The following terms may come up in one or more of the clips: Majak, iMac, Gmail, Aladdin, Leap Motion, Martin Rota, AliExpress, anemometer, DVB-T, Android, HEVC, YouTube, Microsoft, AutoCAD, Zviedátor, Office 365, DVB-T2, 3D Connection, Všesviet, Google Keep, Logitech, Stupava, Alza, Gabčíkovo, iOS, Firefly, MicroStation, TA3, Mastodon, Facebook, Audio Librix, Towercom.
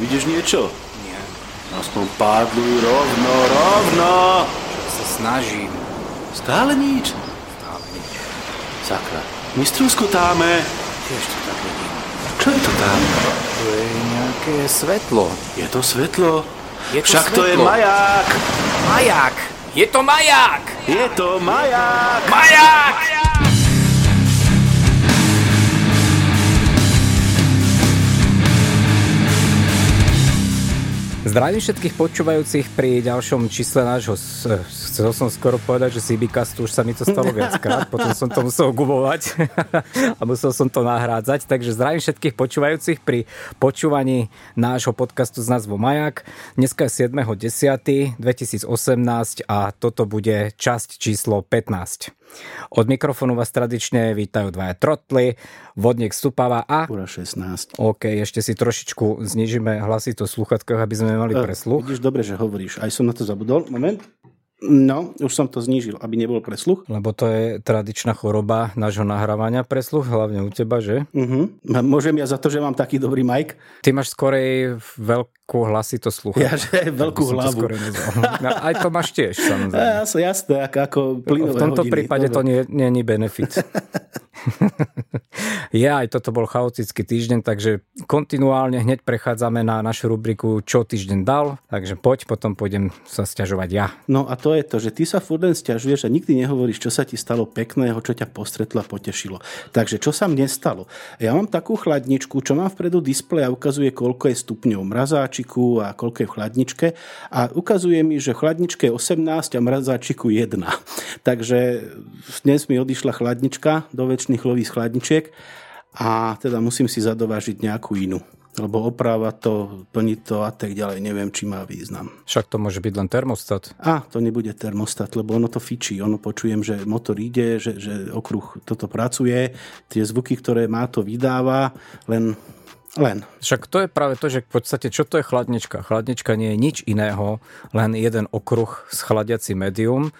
Vidíš niečo? Nie. Aspoň pádluj rovno, rovno! Čo sa snažím. Stále nič? Stále nič. Sakra, my strúskotáme. Tiež to tak vidím. Čo je to tam? To je nejaké svetlo. Je to svetlo? Je to však svetlo. To je maják! Maják! Je to maják! Je to maják! Maják! Zdravím všetkých počúvajúcich pri ďalšom čísle nášho... Chcel som skoro povedať, že CB-castu, už sa mi to stalo viackrát, potom som to musel gubovať a musel som to nahrádzať. Takže zdravím všetkých počúvajúcich pri počúvaní nášho podcastu s názvom Majak. Dneska je 7.10.2018 a toto bude časť číslo 15. Od mikrofónu vás tradične vítajú dvaja trotly, vodník Stupava a... Kura 16. OK, ešte si trošičku znižíme hlasito v slúchatkách, aby sme mali presluch. Vidíš, dobre, že hovoríš. Aj som na to zabudol. Moment. No, už som to znížil, aby nebol presluch. Lebo to je tradičná choroba nášho nahrávania, presluch, hlavne u teba, že? Môžem ja za to, že mám taký dobrý mic? Ty máš skorej veľkú hlasitosť slucha. Ja, že veľkú hlavu. Aj to máš tiež, samozrejme. Jasné, ako plynové hodiny. V tomto prípade to nie je benefit. Ja, aj toto bol chaotický týždeň, takže kontinuálne hneď prechádzame na našu rubriku Čo týždeň dal, takže poď, potom pôjdem sa sťažovať ja. No a to je to, že ty sa furt len sťažuješ a nikdy nehovoríš, čo sa ti stalo pekného, čo ťa postretlo a potešilo. Takže čo sa mne stalo? Ja mám takú chladničku, čo mám vpredu displej a ukazuje, koľko je stupňov mrazáčiku a koľko je v chladničke a ukazuje mi, že v chladničke je 18 a mrazáčiku 1. Takže dnes mi odišla chladnička do večných lovíc chladničiek a teda musím si zadovážiť nejakú inú, lebo oprava to, plní to a tak ďalej, neviem, či má význam. Však to môže byť len termostat. A to nebude termostat, lebo ono to fičí, ono počujem, že motor ide, že okruh toto pracuje, tie zvuky, ktoré má, to vydáva, len. Však to je práve to, že v podstate, čo to je chladnička? Chladnička nie je nič iného, len jeden okruh s chladiaci médium,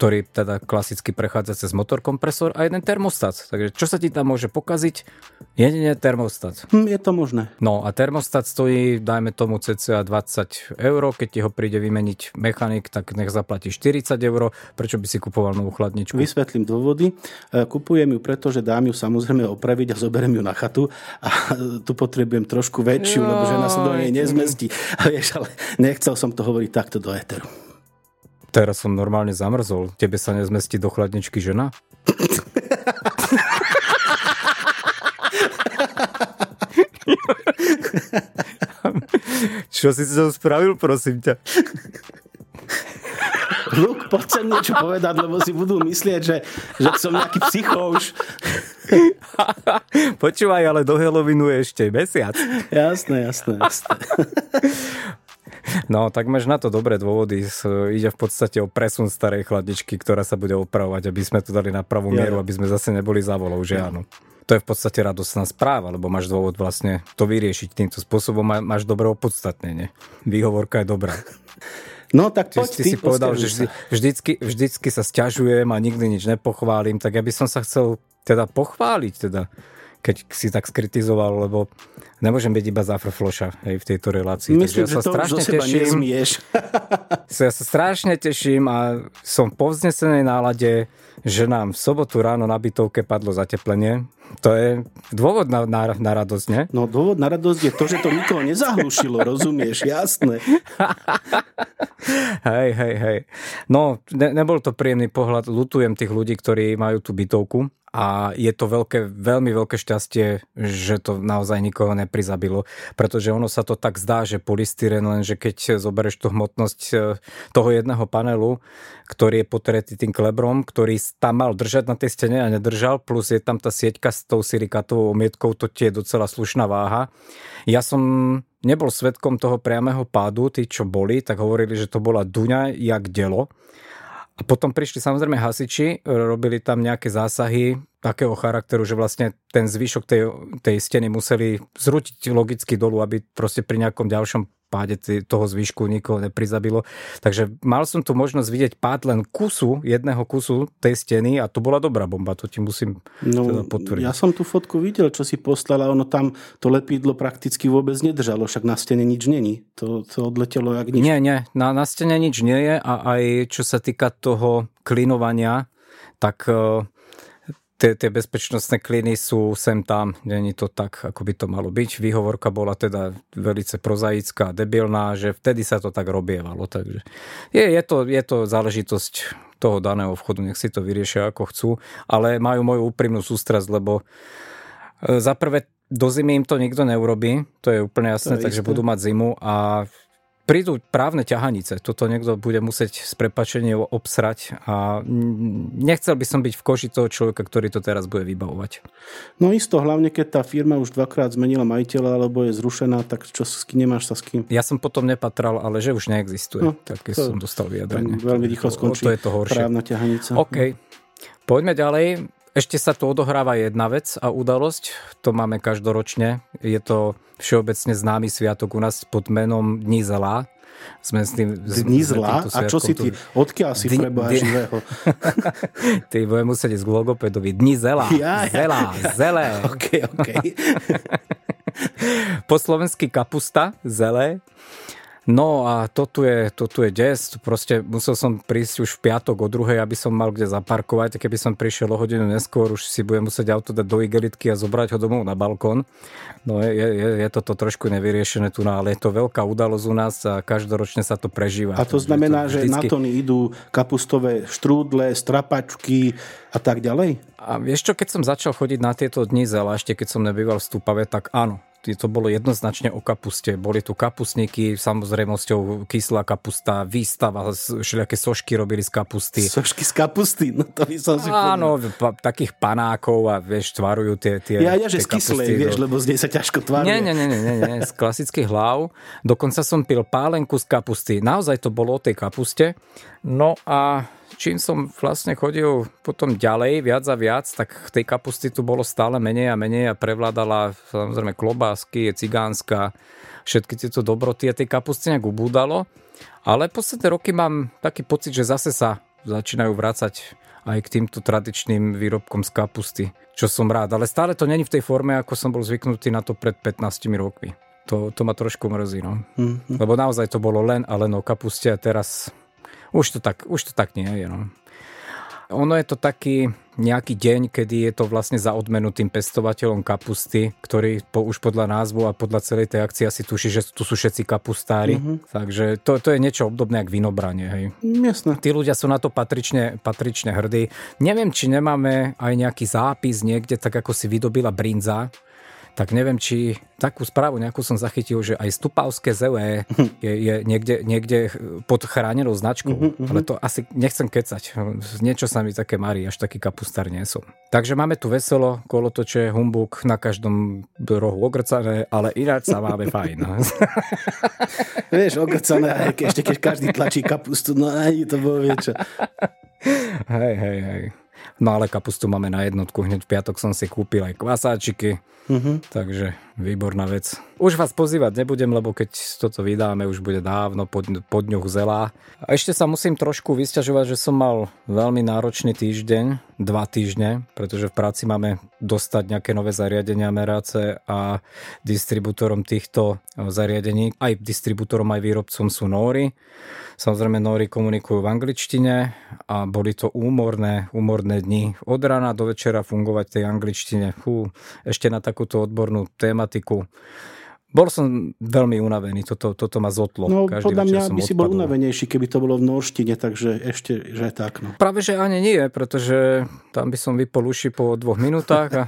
ktorý teda klasicky prechádza cez motor kompresor a jeden termostat. Takže čo sa ti tam môže pokaziť? Jedine termostat. Je to možné. No a termostat stojí, dajme tomu, cca 20 eur. Keď ti ho príde vymeniť mechanik, tak nech zaplatí 40 eur. Prečo by si kupoval novú chladničku? Vysvetlím dôvody. Kupujem ju preto, že dám ju samozrejme opraviť a zoberiem ju na chatu. A tu potrebujem trošku väčšiu, lebo žena sa do nej nezmestí. A vieš, ale nechcel som to hovoriť takto do éteru. Teraz som normálne zamrzol. Tebe sa nezmestí do chladničky žena? Čo si to spravil, prosím ťa? Luk, poď sa niečo povedať, lebo si budú myslieť, že som nejaký psycho už. Počúvaj, ale do Halloweenu je ešte mesiac. Jasné. No, tak máš na to dobré dôvody. Ide v podstate o presun starej chladničky, ktorá sa bude opravovať, aby sme to dali na pravú mieru, aby sme zase neboli za volou, že áno. To je v podstate radostná správa, lebo máš dôvod vlastne to vyriešiť týmto spôsobom a máš dobré opodstatnenie. Výhovorka je dobrá. No tak poď, ty si povedal, že vždycky sa sťažujem a nikdy nič nepochválim, tak ja by som sa chcel teda pochváliť teda. Keď si tak skritizoval, lebo nemôžem byť iba záfrfloša v tejto relácii. Myslím, takže ja sa strašne teším. Ja sa strašne teším a som po vznesenej nálade, že nám v sobotu ráno na bytovke padlo zateplenie. To je dôvod na radosť, nie? No dôvod na radosť je to, že to nikoho nezahlušilo, rozumieš, jasné. Hej. No, nebol to príjemný pohľad. Lutujem tých ľudí, ktorí majú tú bytovku a je to veľmi veľké šťastie, že to naozaj nikoho neprizabilo, pretože ono sa to tak zdá, že polystyren, lenže keď zoberieš tú hmotnosť toho jedného panelu, ktorý je potretý tým klebrom, ktorý tam mal držať na tej stene a nedržal, plus je tam tá sieťka s tou silikatovou omietkou, to tie je docela slušná váha. Ja som nebol svedkom toho priamého pádu, tí čo boli, tak hovorili, že to bola duňa jak delo. A potom prišli samozrejme hasiči, robili tam nejaké zásahy takého charakteru, že vlastne ten zvyšok tej steny museli zrútiť logicky dolu, aby proste pri nejakom ďalšom páde toho zvyšku nikoho neprizabilo. Takže mal som tu možnosť vidieť pád len jedného kusu tej steny a to bola dobrá bomba, to ti musím teda potvrdiť. Ja som tú fotku videl, čo si poslala, ono tam to lepidlo prakticky vôbec nedržalo, však na stene nič není. To odletelo jak nič. Nie, na stene nič nie je a aj čo sa týka toho klinovania, tak tie bezpečnostné kliny sú sem tam, nie je to tak, ako by to malo byť. Výhovorka bola teda velice prozaická, debilná, že vtedy sa to tak robievalo. Takže je to záležitosť toho daného vchodu, nech si to vyriešia ako chcú, ale majú moju úprimnú sústrasť, lebo za prvé do zimy im to nikto neurobí, to je úplne jasné, takže budú mať zimu a prídu právne ťahanice. Toto niekto bude musieť s prepáčením obsrať a nechcel by som byť v koži toho človeka, ktorý to teraz bude vybavovať. No isto, hlavne keď tá firma už dvakrát zmenila majiteľa alebo je zrušená, tak čo nemáš sa s kým? Ja som potom nepatral, ale že už neexistuje. No, tak keď som dostal vyjadrenie. Veľmi rýchlo skončí to právna ťahanica. OK. Poďme ďalej. Ešte sa tu odohráva jedna vec a udalosť. To máme každoročne. Je to všeobecne známy sviatok u nás pod menom Dní zlá. Sme s tým, Dní zlá? A čo si ty? Odkiaľ si preboha živého? Ty budem musieť ísť k logopedovi. Dní zlá. Zelé. OK. Po slovensky kapusta, zelé. No a to tu je des, proste musel som prísť už v piatok o druhej, aby som mal kde zaparkovať, keby som prišiel o hodinu neskôr, už si budem musieť auto dať do igelitky a zobrať ho domov na balkón. No je toto trošku nevyriešené tu, ale je to veľká udalosť u nás a každoročne sa to prežíva. A to znamená, že na tony idú kapustové štrúdle, strapačky a tak ďalej? A vieš čo, keď som začal chodiť na tieto dni zela, ešte keď som nebýval v Stupave, tak áno. To bolo jednoznačne o kapuste. Boli tu kapustníky, samozrejmosťou kyslá kapusta, výstava, všelijaké sošky robili z kapusty. Sošky z kapusty? No to by som si povedal. Áno, takých panákov a vieš, tvarujú tie Ja, že z kyslej, vieš, lebo z nej sa ťažko tvaruje. Nie, z klasických hlav. Dokonca som pil pálenku z kapusty. Naozaj to bolo o tej kapuste. No a čím som vlastne chodil potom ďalej, viac a viac, tak tej kapusty tu bolo stále menej a prevládala samozrejme klobásky, cigánska, všetky tieto dobroty a tej kapusty nejak ubúdalo. Ale posledné roky mám taký pocit, že zase sa začínajú vracať aj k týmto tradičným výrobkom z kapusty, čo som rád. Ale stále to není v tej forme, ako som bol zvyknutý na to pred 15 rokmi. To ma trošku mrzí, no. Mm-hmm. Lebo naozaj to bolo len a len o kapuste a teraz... Už to tak nie je. No. Ono je to taký nejaký deň, kedy je to vlastne za odmenu tým pestovateľom kapusty, ktorý už podľa názvu a podľa celej tej akcie asi tuší, že tu sú všetci kapustári. Mm-hmm. Takže to je niečo obdobné ako vinobranie. Hej. Jasné. Tí ľudia sú na to patrične hrdí. Neviem, či nemáme aj nejaký zápis niekde, tak ako si vydobila brinza, tak neviem, či takú správu nejakú som zachytil, že aj stupavské zelé je niekde pod chránenou značkou. Ale to asi nechcem kecať. Niečo sa mi také marí, až taký kapustár nie som. Takže máme tu veselo, kolotoče, humbuk, na každom rohu ogrcané, ale ináč sa máme fajn. Vieš, ogrcané, ešte keď každý tlačí kapustu, no aj to bolo niečo. Hej. No ale kapustu máme na jednotku, hneď v piatok som si kúpil aj kvasáčiky, takže výborná vec. Už vás pozývať nebudem, lebo keď toto vydáme, už bude dávno pod dňuch zelá. A ešte sa musím trošku vysťažovať, že som mal veľmi náročný týždeň, 2 týždne, pretože v práci máme dostať nejaké nové zariadenia, merace a distribútorom týchto zariadení, aj distribútorom, aj výrobcom sú Nóri. Samozrejme Nóri komunikujú v angličtine a boli to úmorné dni. Od rána do večera fungovať tej angličtine. Ešte na takúto odbornú tématiku. Bol som veľmi unavený, toto ma zotlo. No každý podľa mňa by si bol unavenejší, keby to bolo v norštine, takže ešte, že tak. No. Práve, že ani nie, pretože tam by som vypol uši po 2 minútach a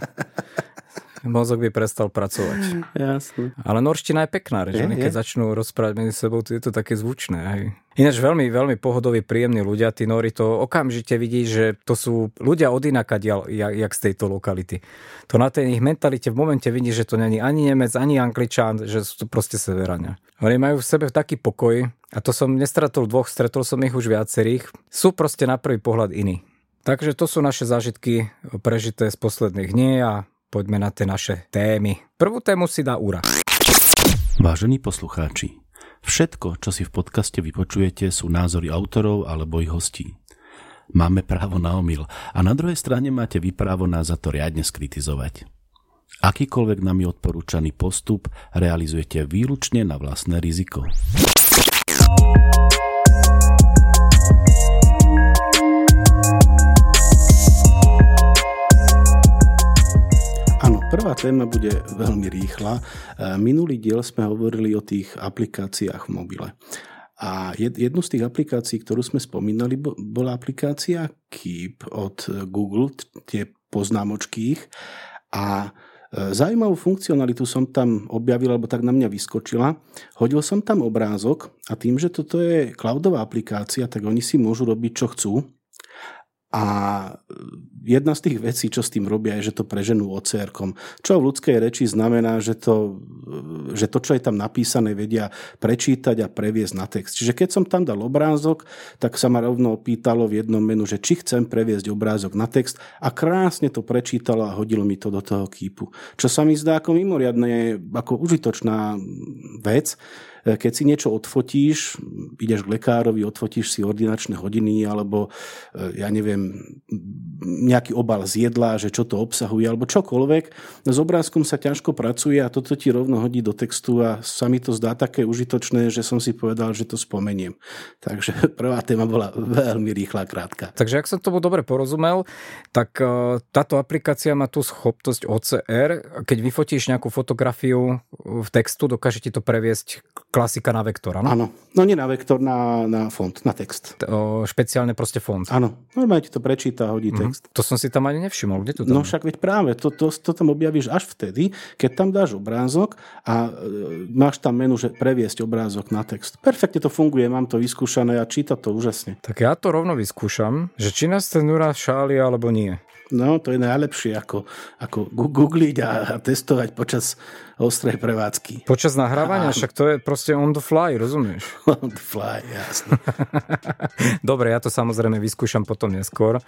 mozog by prestal pracovať. Jasne. Ale norština je pekná, že? Keď začnú rozprávať medzi sebou, je to také zvučné. Hej. Ináč veľmi, veľmi pohodoví, príjemní ľudia, tí Nóri, to okamžite vidí, že to sú ľudia od inaká, jak z tejto lokality. To na tej ich mentalite v momente vidí, že to není ani Nemec, ani Angličan, že sú to proste Severania. Oni majú v sebe taký pokoj, a to som nestratol 2, stretol som ich už viacerých, sú proste na prvý pohľad iní. Takže to sú naše zážitky prežité z posledných dní a poďme na tie naše témy. Prvú tému si dá Ura. Vážení poslucháči, Všetko, čo si v podcaste vypočujete, sú názory autorov alebo ich hostí. Máme právo na omyl a na druhej strane máte vy právo nás za to riadne skritizovať. Akýkoľvek nami odporúčaný postup realizujete výlučne na vlastné riziko. Prvá téma bude veľmi rýchla. Minulý diel sme hovorili o tých aplikáciách v mobile. A jednu z tých aplikácií, ktorú sme spomínali, bola aplikácia Keep od Google, tie poznámočky ich. A zaujímavú funkcionalitu som tam objavil, alebo tak na mňa vyskočila. Hodil som tam obrázok a tým, že toto je cloudová aplikácia, tak oni si môžu robiť, čo chcú. A jedna z tých vecí, čo s tým robia, je, že to preženú OCR-kom. Čo v ľudskej reči znamená, že to, čo je tam napísané, vedia prečítať a previesť na text. Čiže keď som tam dal obrázok, tak sa ma rovno opýtalo v jednom menu, že či chcem previesť obrázok na text a krásne to prečítalo a hodilo mi to do toho kýpu. Čo sa mi zdá ako mimoriadne, ako užitočná vec. Keď si niečo odfotíš, ideš k lekárovi, odfotíš si ordinačné hodiny alebo, ja neviem, nejaký obal z jedla, že čo to obsahuje alebo čokoľvek. S obrázkom sa ťažko pracuje a toto ti rovno hodí do textu a sa mi to zdá také užitočné, že som si povedal, že to spomeniem. Takže prvá téma bola veľmi rýchla a krátka. Takže ak som tomu dobre porozumel, tak táto aplikácia má tú schopnosť OCR. Keď vyfotíš nejakú fotografiu v textu, dokáže ti to previesť klasika na vektor, áno? Áno. No nie na vektor, na font, na text. Špeciálne proste font. Áno. Normálne ti to prečíta, hodí text. To som si tam ani nevšimol. Kde to tam? No však veď práve, to tam objavíš až vtedy, keď tam dáš obrázok a máš tam menu, že previesť obrázok na text. Perfektne to funguje, mám to vyskúšané a číta to úžasne. Tak ja to rovno vyskúšam, že či nás ten núra šáli alebo nie. No, to je najlepšie, ako googliť a testovať počas ostrej prevádzky. Počas nahrávania, však to je proste on the fly, rozumieš? On the fly, jasne. Dobre, ja to samozrejme vyskúšam potom neskôr.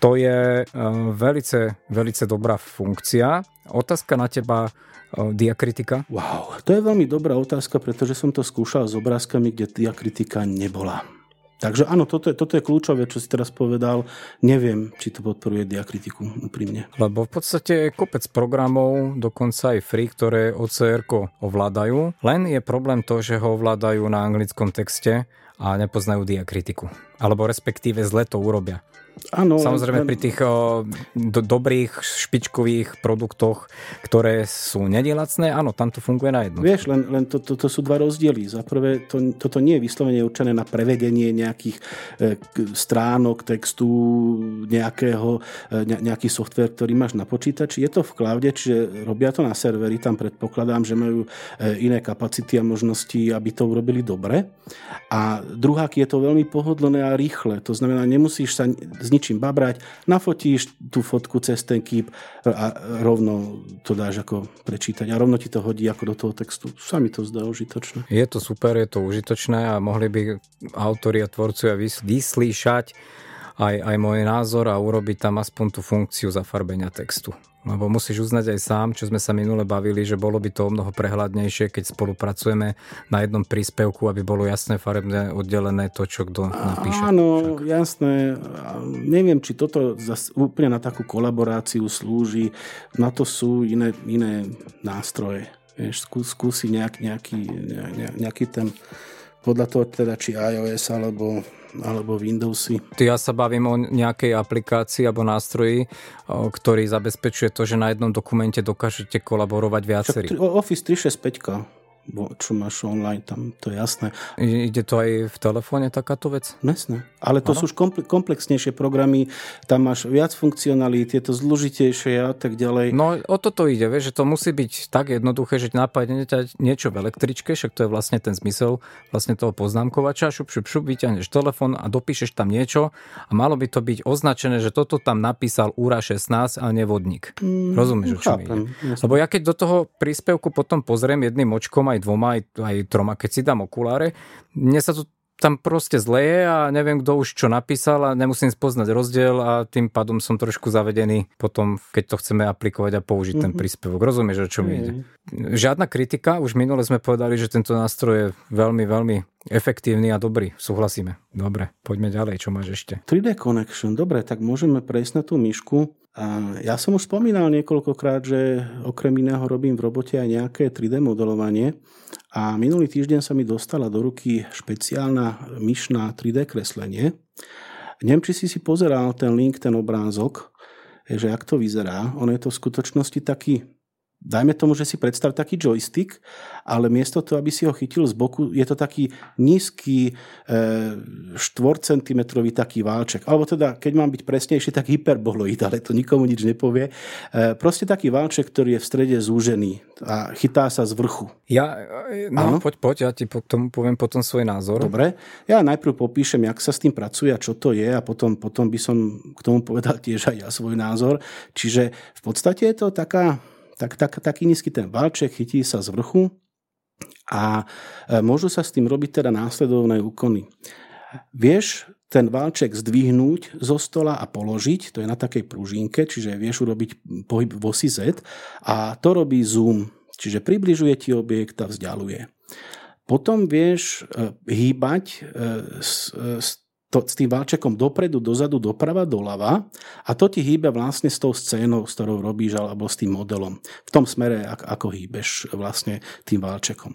To je velice, velice dobrá funkcia. Otázka na teba, diakritika? Wow, to je veľmi dobrá otázka, pretože som to skúšal s obrázkami, kde diakritika nebola. Takže áno, toto je kľúčové, čo si teraz povedal. Neviem, či to podporuje diakritiku úprimne. Lebo v podstate je kopec programov, dokonca aj free, ktoré OCR-ko ovládajú. Len je problém to, že ho ovládajú na anglickom texte a nepoznajú diakritiku. Alebo respektíve zle to urobia. Áno, samozrejme pri tých dobrých špičkových produktoch, ktoré sú nedilacné, áno, tam to funguje na jedno. Vieš, len to sú dva rozdiely. Za prvé, toto nie je vyslovene určené na prevedenie nejakých stránok, textu, nejaký softvér, ktorý máš na počítači. Je to v cloude, čiže robia to na serveri, tam predpokladám, že majú iné kapacity a možnosti, aby to urobili dobre. A druhák, je to veľmi pohodlné a rýchle. To znamená, nemusíš sa s ničím babrať, nafotíš tú fotku cez ten Keep a rovno to dáš ako prečítať a rovno ti to hodí ako do toho textu. Sa mi to zdá užitočné. Je to super, je to užitočné a mohli by autori a tvorcovia vyslíšať aj môj názor a urobiť tam aspoň tú funkciu zafarbenia textu. Lebo musíš uznať aj sám, čo sme sa minule bavili, že bolo by to o mnoho prehľadnejšie, keď spolupracujeme na jednom príspevku, aby bolo jasné farebne oddelené to, čo kto napíše. Áno, však. Jasné. Neviem, či toto úplne na takú kolaboráciu slúži. Na to sú iné nástroje. Vieš, skúsi nejaký ten podľa toho teda, či iOS alebo Windowsy. Ja sa bavím o nejakej aplikácii alebo nástroji, ktorý zabezpečuje to, že na jednom dokumente dokážete kolaborovať viacerí. Office 365, čo máš online, tam to je jasné. Ide to aj v telefóne takáto vec? Jasné, ale to sú už komplexnejšie programy, tam máš viac funkcionalít, je to zložitejšie a tak ďalej. No o toto ide, vieš, že to musí byť tak jednoduché, že nápadne niečo v električke, však to je vlastne ten zmysel vlastne toho poznámkovača, šup, vyťahneš telefón a dopíšeš tam niečo a malo by to byť označené, že toto tam napísal Úra 16 a nevodník. Rozumieš, o čom ide? Lebo ja keď do toho príspevku potom pozriem jedným očkom aj dvoma, aj troma, keď si dám okuláre, mne sa to tam proste zle je a neviem, kto už čo napísal a nemusím spoznať rozdiel a tým pádom som trošku zavedený potom, keď to chceme aplikovať a použiť ten príspevok. Rozumieš, o čom ide? Žiadna kritika, už minule sme povedali, že tento nástroj je veľmi, veľmi efektívny a dobrý, súhlasíme. Dobre, poďme ďalej, čo máš ešte? 3D Connection, dobre, tak môžeme prejsť na tú myšku. A ja som už spomínal niekoľkokrát, že okrem iného robím v robote aj nejaké 3D modelovanie a minulý týždeň sa mi dostala do ruky špeciálna myš na 3D kreslenie. Neviem, či si pozeral ten link, ten obrázok, že jak to vyzerá. Ono je to v skutočnosti taký, dajme tomu, že si predstav taký joystick, ale miesto toho, aby si ho chytil z boku, je to taký nízky 4 cm taký válček. Alebo teda, keď mám byť presnejší, tak hyperboloid, ale to nikomu nič nepovie. Proste taký válček, ktorý je v strede zúžený a chytá sa z vrchu. Poď, ja ti potom poviem potom svoj názor. Dobre, ja najprv popíšem, jak sa s tým pracuje a čo to je a potom by som k tomu povedal tiež aj ja svoj názor. Čiže v podstate je to taký nízky ten válček, chytí sa z vrchu a môžu sa s tým robiť teda následovné úkony. Vieš ten válček zdvihnúť zo stola a položiť, to je na takej pružinke, čiže vieš urobiť pohyb v osi Z a to robí zoom, čiže približuje ti objekt a vzdialuje. Potom vieš hýbať s tým válčekom dopredu, dozadu, doprava, doľava a to ti hýbe vlastne s tou scénou, s ktorou robíš alebo s tým modelom. V tom smere, ako hýbeš vlastne tým válčekom.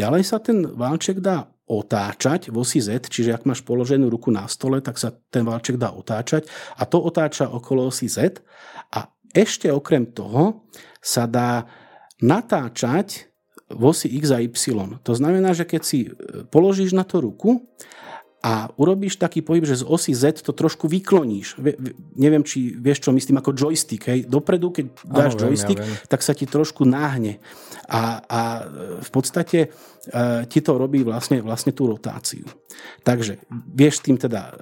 Ďalej sa ten válček dá otáčať v osi Z, čiže ak máš položenú ruku na stole, tak sa ten válček dá otáčať a to otáča okolo osi Z a ešte okrem toho sa dá natáčať v osi X a Y. To znamená, že keď si položíš na to ruku a urobíš taký pohyb, že z osy Z to trošku vykloníš. Neviem, či vieš, čo myslím, ako joystick. Hej? Dopredu, keď dáš joystick, tak sa ti trošku náhne. A v podstate ti to robí vlastne tú rotáciu. Takže vieš tým teda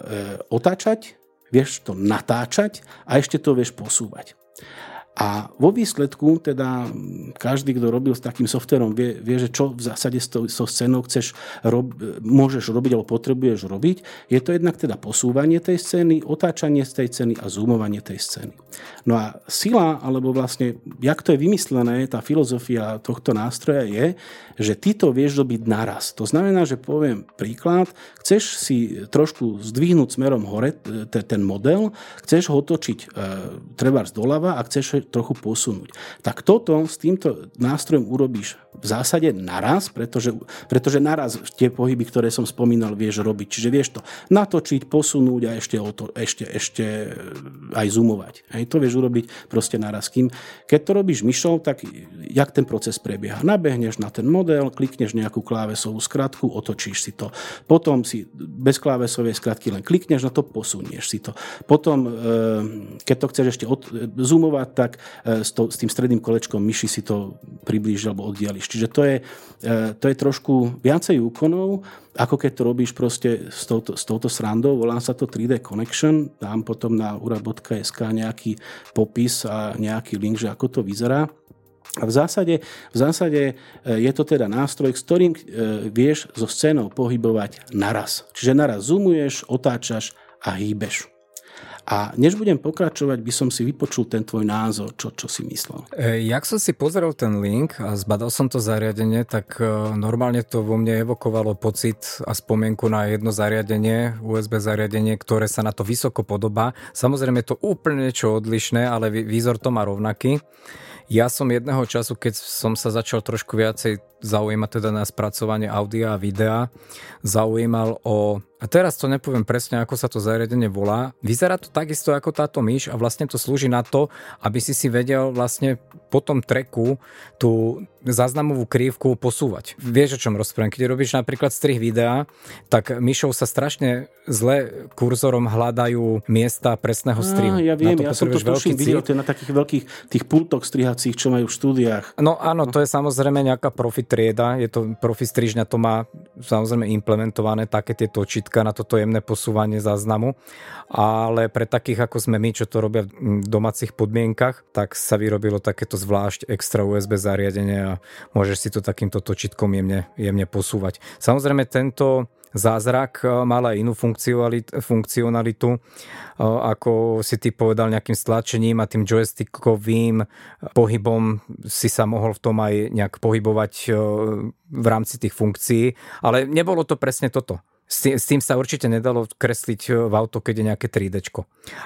otáčať, vieš to natáčať a ešte to vieš posúvať. A vo výsledku, teda každý, kto robil s takým softverom, vie, že čo v zásade so scénou môžeš robiť alebo potrebuješ robiť. Je to jednak teda posúvanie tej scény, otáčanie z tej scény a zoomovanie tej scény. No a sila, alebo vlastne, jak to je vymyslené, tá filozofia tohto nástroja je, že ty to vieš robiť naraz. To znamená, že poviem príklad, chceš si trošku zdvihnúť smerom hore ten model, chceš ho otočiť trebárs doľava a chceš trochu posunúť. Tak toto s týmto nástrojom urobíš v zásade naraz, pretože naraz tie pohyby, ktoré som spomínal, vieš robiť. Čiže vieš to natočiť, posunúť a ešte aj zoomovať. Hej, to vieš urobiť proste naraz. Keď to robíš myšou, tak jak ten proces prebieha? Nabehneš na ten model, klikneš nejakú klávesovú skratku, otočíš si to. Potom si bez klávesovej skratky len klikneš na to, posunieš si to. Potom, keď to chceš ešte zoomovať, tak s tým stredným kolečkom myši si to priblížiš alebo oddiališ. Čiže to je trošku viacej úkonov, ako keď to robíš proste s touto srandou. Volá sa to 3D Connection. Dám potom na ura.sk nejaký popis a nejaký link, že ako to vyzerá. A v zásade je to teda nástroj, s ktorým vieš so scénou pohybovať naraz. Čiže naraz zoomuješ, otáčaš a hýbeš. A než budem pokračovať, by som si vypočul ten tvoj názor, čo si myslel. Jak som si pozrel ten link a zbadal som to zariadenie, tak normálne to vo mne evokovalo pocit a spomienku na jedno zariadenie, USB zariadenie, ktoré sa na to vysoko podobá. Samozrejme je to úplne niečo odlišné, ale výzor to má rovnaký. Ja som jedného času, keď som sa začal trošku viacej zaujímať teda na spracovanie audia a videa, zaujímal o... A teraz to nepoviem presne, ako sa to zariadenie volá. Vyzerá to takisto ako táto myš a vlastne to slúži na to, aby si vedel vlastne po tom tracku tú záznamovú krivku posúvať. Vieš, o čom rozprávam? Keď robíš napríklad strih videa, tak myšou sa strašne zle kurzorom hľadajú miesta presného strihu. Ja viem, ja som to tuším videl, to je na takých veľkých tých pultoch strihacích, čo majú v štúdiách. No áno, to je samozrejme nejaká profi trieda, je to profi strižňa, to má samozrejme implementované také tie točitka na toto jemné posúvanie záznamu, ale pre takých ako sme my, čo to robia v domácich podmienkach, tak sa vyrobilo takéto zvlášť extra USB zariadenie a môžeš si to takýmto točitkom jemne posúvať. Samozrejme tento Zázrak mal aj inú funkcionalitu, ako si ty povedal, nejakým stlačením a tým joystickovým pohybom si sa mohol v tom aj nejak pohybovať v rámci tých funkcií, ale nebolo to presne toto. S tým sa určite nedalo kresliť v AutoCADe nejaké 3Dčko.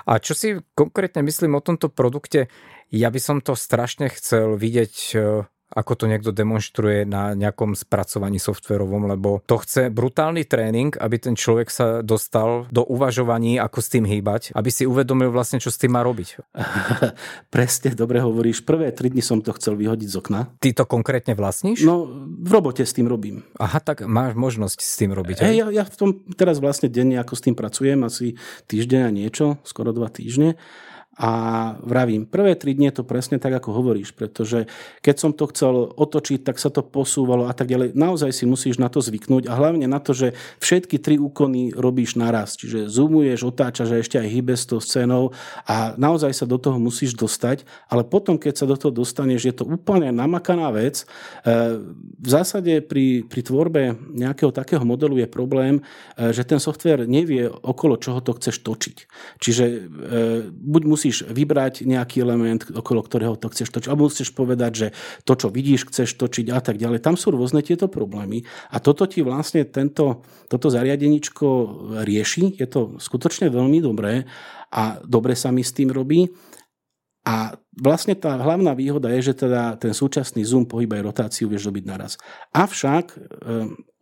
A čo si konkrétne myslím o tomto produkte, ja by som to strašne chcel vidieť, ako to niekto demonstruje na nejakom spracovaní softverovom, lebo to chce brutálny tréning, aby ten človek sa dostal do uvažovaní, ako s tým hýbať, aby si uvedomil vlastne, čo s tým má robiť. Presne, dobre hovoríš. Prvé 3 dni som to chcel vyhodiť z okna. Ty to konkrétne vlastníš? No, v robote s tým robím. Aha, tak máš možnosť s tým robiť. Ja v tom teraz vlastne denne ako s tým pracujem, asi týždeň a niečo, skoro 2 týždne. A vravím, prvé 3 dni je to presne tak, ako hovoríš, pretože keď som to chcel otočiť, tak sa to posúvalo a tak ďalej. Naozaj si musíš na to zvyknúť a hlavne na to, že všetky 3 úkony robíš naraz. Čiže zoomuješ, otáčaš a ešte aj hýbeš s tou scénou a naozaj sa do toho musíš dostať, ale potom, keď sa do toho dostaneš, je to úplne namakaná vec. V zásade pri tvorbe nejakého takého modelu je problém, že ten softvér nevie, okolo čoho to chceš točiť. Čiže buď musíš vybrať nejaký element, okolo ktorého to chceš točiť. Alebo chceš povedať, že to, čo vidíš, chceš točiť a tak ďalej. Tam sú rôzne tieto problémy. A toto ti vlastne toto zariadeničko rieši. Je to skutočne veľmi dobré a dobre sa mi s tým robí. A vlastne tá hlavná výhoda je, že teda ten súčasný zoom, pohyb aj rotáciu vieš dobiť naraz. Avšak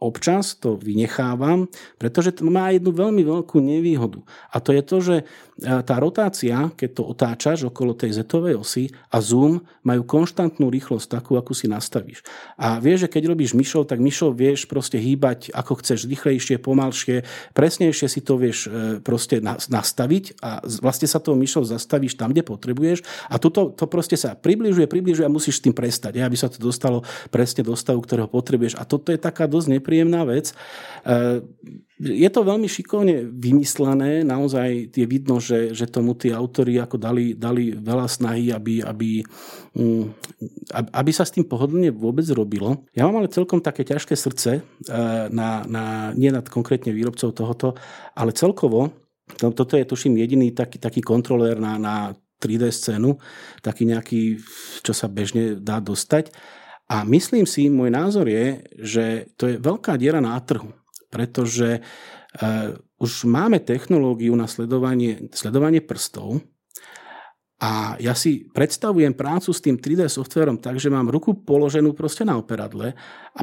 občas to vynechávam, pretože to má jednu veľmi veľkú nevýhodu. A to je to, že tá rotácia, keď to otáčaš okolo tej zetovej osy a zoom majú konštantnú rýchlosť takú, akú si nastavíš. A vieš, že keď robíš myšou, tak myšou vieš proste hýbať, ako chceš, rýchlejšie, pomalšie, presnejšie si to vieš proste nastaviť a vlastne sa tou myšou zastavíš tam, kde potrebuješ. A to proste sa približuje a musíš s tým prestať, aby sa to dostalo presne do stavu, ktorého potrebuješ. A toto je taká dosť nepríjemná vec. Je to veľmi šikovne vymyslené, naozaj je vidno, že tomu tí autori ako dali veľa snahy, aby sa s tým pohodlne vôbec robilo. Ja mám ale celkom také ťažké srdce, nie nad konkrétne výrobcov tohoto, ale celkovo, toto je tuším jediný taký kontrolér na 3D scénu, taký nejaký, čo sa bežne dá dostať. A myslím si, môj názor je, že to je veľká diera na trhu, pretože už máme technológiu na sledovanie prstov a ja si predstavujem prácu s tým 3D softvérom tak, že mám ruku položenú proste na operadle a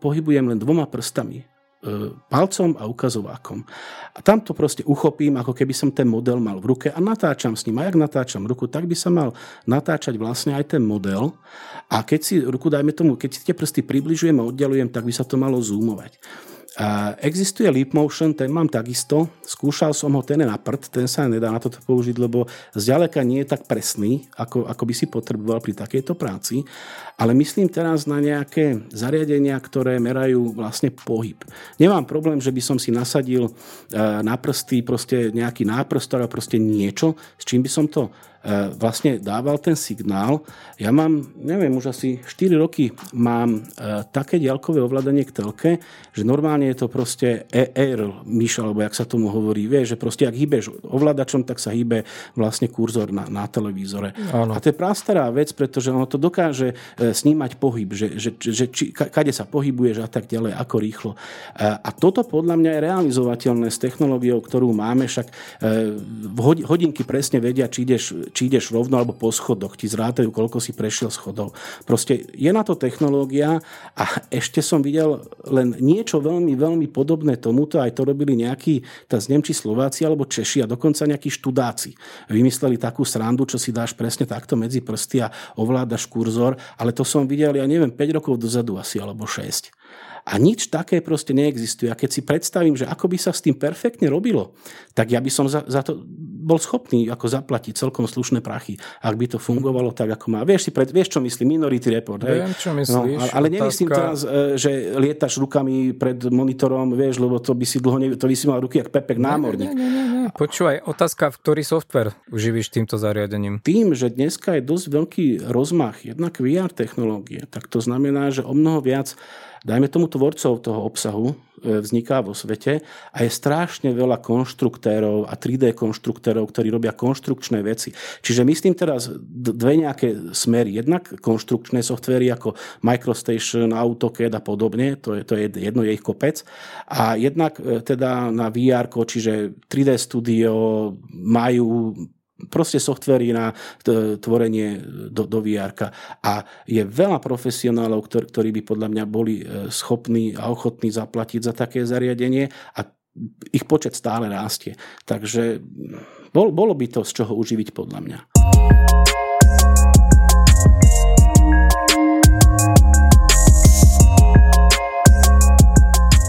pohybujem len 2 prstami. Palcom a ukazovákom. A tam to proste uchopím, ako keby som ten model mal v ruke a natáčam s ním. A jak natáčam ruku, tak by sa mal natáčať vlastne aj ten model. A keď si ruku, dajme tomu, keď si tie prsty približujem a oddelujem, tak by sa to malo zoomovať. Existuje Leap Motion, ten mám takisto. Skúšal som ho, ten je na prd, ten sa nedá na toto použiť, lebo zďaleka nie je tak presný, ako by si potreboval pri takejto práci. Ale myslím teraz na nejaké zariadenia, ktoré merajú vlastne pohyb. Nemám problém, že by som si nasadil na prsty proste nejaký náprstor a proste niečo, s čím by som to vlastne dával ten signál. Ja mám, neviem, už asi 4 roky mám také diaľkové ovládanie k telke, že normálne je to proste ER myš, alebo jak sa tomu hovorí, vieš, že proste ak hýbeš ovládačom, tak sa hýbe vlastne kurzor na televízore. Áno. A to je prastará vec, pretože ono to dokáže snímať pohyb, že či, kade sa pohybuješ a tak ďalej, ako rýchlo. A toto podľa mňa je realizovateľné s technológiou, ktorú máme, však hodinky presne vedia, či ideš rovno alebo po schodoch, ti zrátajú, koľko si prešiel schodov. Proste je na to technológia a ešte som videl len niečo veľmi, veľmi podobné tomuto, aj to robili nejakí Nemci, Slováci alebo Češi a dokonca nejakí študáci. Vymysleli takú srandu, čo si dáš presne takto medzi prsty a ovládaš kurzor, ale to som videl, ja neviem, 5 rokov dozadu asi, alebo 6. A nič také proste neexistuje. A keď si predstavím, že ako by sa s tým perfektne robilo, tak ja by som za to bol schopný ako zaplatiť celkom slušné prachy. Ak by to fungovalo tak, ako má. Vieš čo myslím? Minority report. Viem, čo myslíš. No, ale nemyslím teraz, že lietaš rukami pred monitorom, vieš, lebo to by si mal ruky jak Pepek námorník. Nie. Počúvaj, otázka, v ktorý softvér uživíš týmto zariadením? Tým, že dneska je dosť veľký rozmach jednak VR technológie, tak to znamená, že o mnoho viac, dajme tomu, tvorcov toho obsahu vzniká vo svete a je strašne veľa konštruktérov a 3D konštruktérov, ktorí robia konštrukčné veci. Čiže myslím teraz dve nejaké smery. Jednak konštrukčné softvery ako MicroStation, AutoCAD a podobne, to je jedno, je ich kopec. A jednak teda na VR-ko, čiže 3D Studio majú proste softvery na tvorenie do VR-ka. A je veľa profesionálov, ktorí by podľa mňa boli schopní a ochotní zaplatiť za také zariadenie a ich počet stále rastie. Takže bolo by to z čoho uživiť podľa mňa.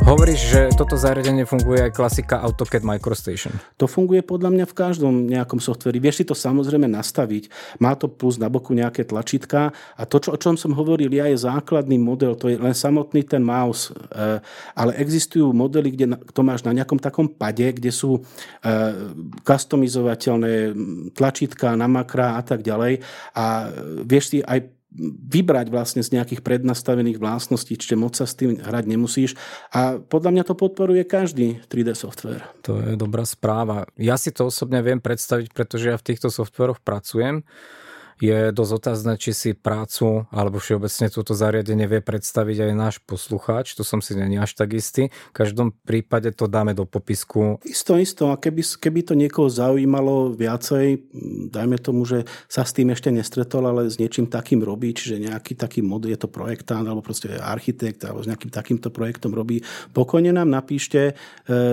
Hovoríš, že toto zariadenie funguje aj klasika AutoCAD MicroStation. To funguje podľa mňa v každom nejakom softveri. Vieš si to samozrejme nastaviť. Má to plus na boku nejaké tlačidká a to, o čom som hovoril, ja je základný model, to je len samotný ten mouse. Ale existujú modely, kde to máš na nejakom takom pade, kde sú customizovateľné tlačidká na makra a tak ďalej. A vieš si aj vybrať vlastne z nejakých prednastavených vlastností, čiže moc sa s tým hrať nemusíš. A podľa mňa to podporuje každý 3D softvér. To je dobrá správa. Ja si to osobne viem predstaviť, pretože ja v týchto softvéroch pracujem. Je dosť otázne, či si prácu alebo všeobecne túto zariadenie vie predstaviť aj náš poslucháč. To som si nie až tak istý. V každom prípade to dáme do popisku. Isto. A keby to niekoho zaujímalo viacej, dajme tomu, že sa s tým ešte nestretol, ale s niečím takým robí, čiže nejaký taký mod, je to projektant alebo proste architekt alebo s nejakým takýmto projektom robí, pokojne nám napíšte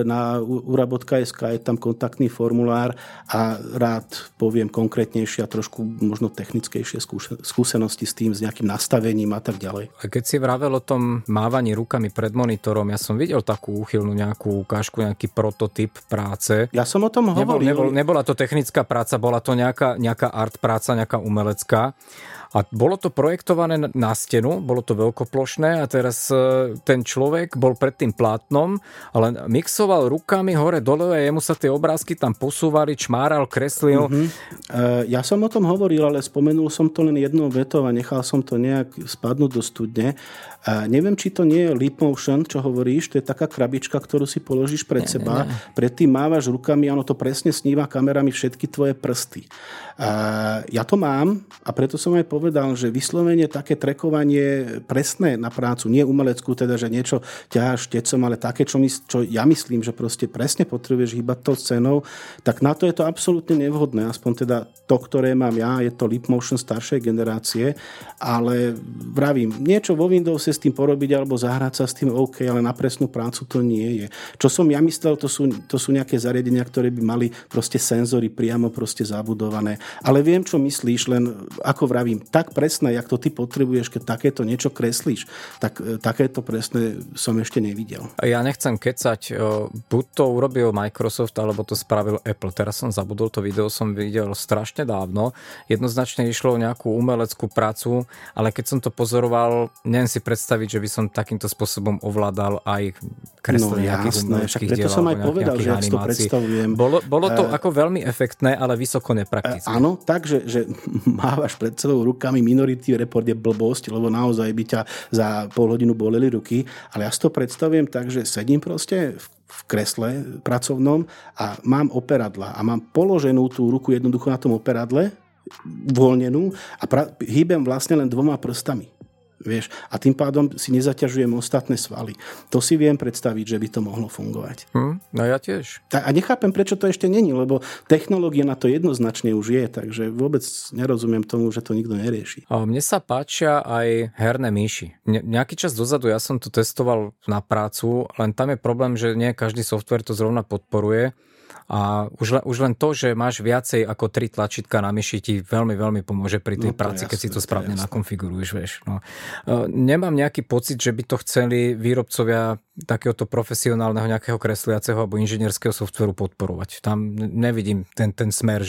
na ura.sk, je tam kontaktný formulár a rád poviem konkrétnejšie a trošku možno technickejšie skúsenosti s tým, s nejakým nastavením a tak ďalej. A keď si vravel o tom mávaní rukami pred monitorom, ja som videl takú úchylnú nejakú ukážku, nejaký prototyp práce. Ja som o tom hovoril. Nebola to technická práca, bola to nejaká art práca, nejaká umelecká. A bolo to projektované na stenu, bolo to veľkoplošné a teraz ten človek bol pred tým plátnom, ale mixoval rukami hore dole a jemu sa tie obrázky tam posúvali, čmáral, kreslil. Mm-hmm. Ja som o tom hovoril, ale spomenul som to len jednou vetou a nechal som to nejak spadnúť do studne. Neviem, či to nie je Leap Motion, čo hovoríš, to je taká krabička, ktorú si položíš pred seba, predtým mávaš rukami a ono to presne sníva kamerami všetky tvoje prsty. Ja to mám a preto som aj povedal, že vyslovene také trekovanie presné na prácu, nie umeleckú, teda, že niečo ťaháš tecom, ale také, čo ja myslím, že proste presne potrebuješ hýbať to cenou, tak na to je to absolútne nevhodné. Aspoň teda to, ktoré mám ja, je to Leap Motion staršej generácie, ale vravím, niečo vo Windowse s tým porobiť alebo zahrať sa s tým OK, ale na presnú prácu to nie je. Čo som ja myslel, to sú nejaké zariadenia, ktoré by mali proste senzory priamo proste zabudované. Ale viem, čo myslíš, len ako vravím, tak presné, jak to ty potrebuješ, keď takéto niečo kreslíš, tak takéto presné som ešte nevidel. Ja nechcem kecať, buď to urobil Microsoft, alebo to spravil Apple. Teraz som zabudol, to video som videl strašne dávno. Jednoznačne išlo o nejakú umeleckú prácu, ale keď som to pozoroval, neviem si predstaviť, že by som takýmto spôsobom ovládal aj kreslenie nejakých umeleckých diel. Preto som aj povedal, že ak to predstavujem. Bolo to ako veľmi efektné, ale vysoko nepraktické. Áno, takže že mávaš pred celou rukami, Minority Report je blbosť, lebo naozaj by ťa za pol hodinu boleli ruky, ale ja si to predstavujem tak, že sedím proste v kresle pracovnom a mám operadla a mám položenú tú ruku jednoducho na tom operadle, uvoľnenú a hýbem vlastne len dvoma prstami. Vieš, a tým pádom si nezaťažujem ostatné svaly. To si viem predstaviť, že by to mohlo fungovať. No ja tiež. A nechápem, prečo to ešte není, lebo technológia na to jednoznačne už je, takže vôbec nerozumiem tomu, že to nikto nerieši. A mne sa páčia aj herné myši. Nejaký čas dozadu ja som to testoval na prácu, len tam je problém, že nie každý softvér to zrovna podporuje. A už len to, že máš viacej ako 3 tlačidka na myši, ti veľmi, veľmi pomôže pri tej práci, jasné, keď si to správne nakonfiguruješ. Vieš, no. Nemám nejaký pocit, že by to chceli výrobcovia takéhoto profesionálneho nejakého kresliaceho alebo inžinierského softvéru podporovať. Tam nevidím ten smer,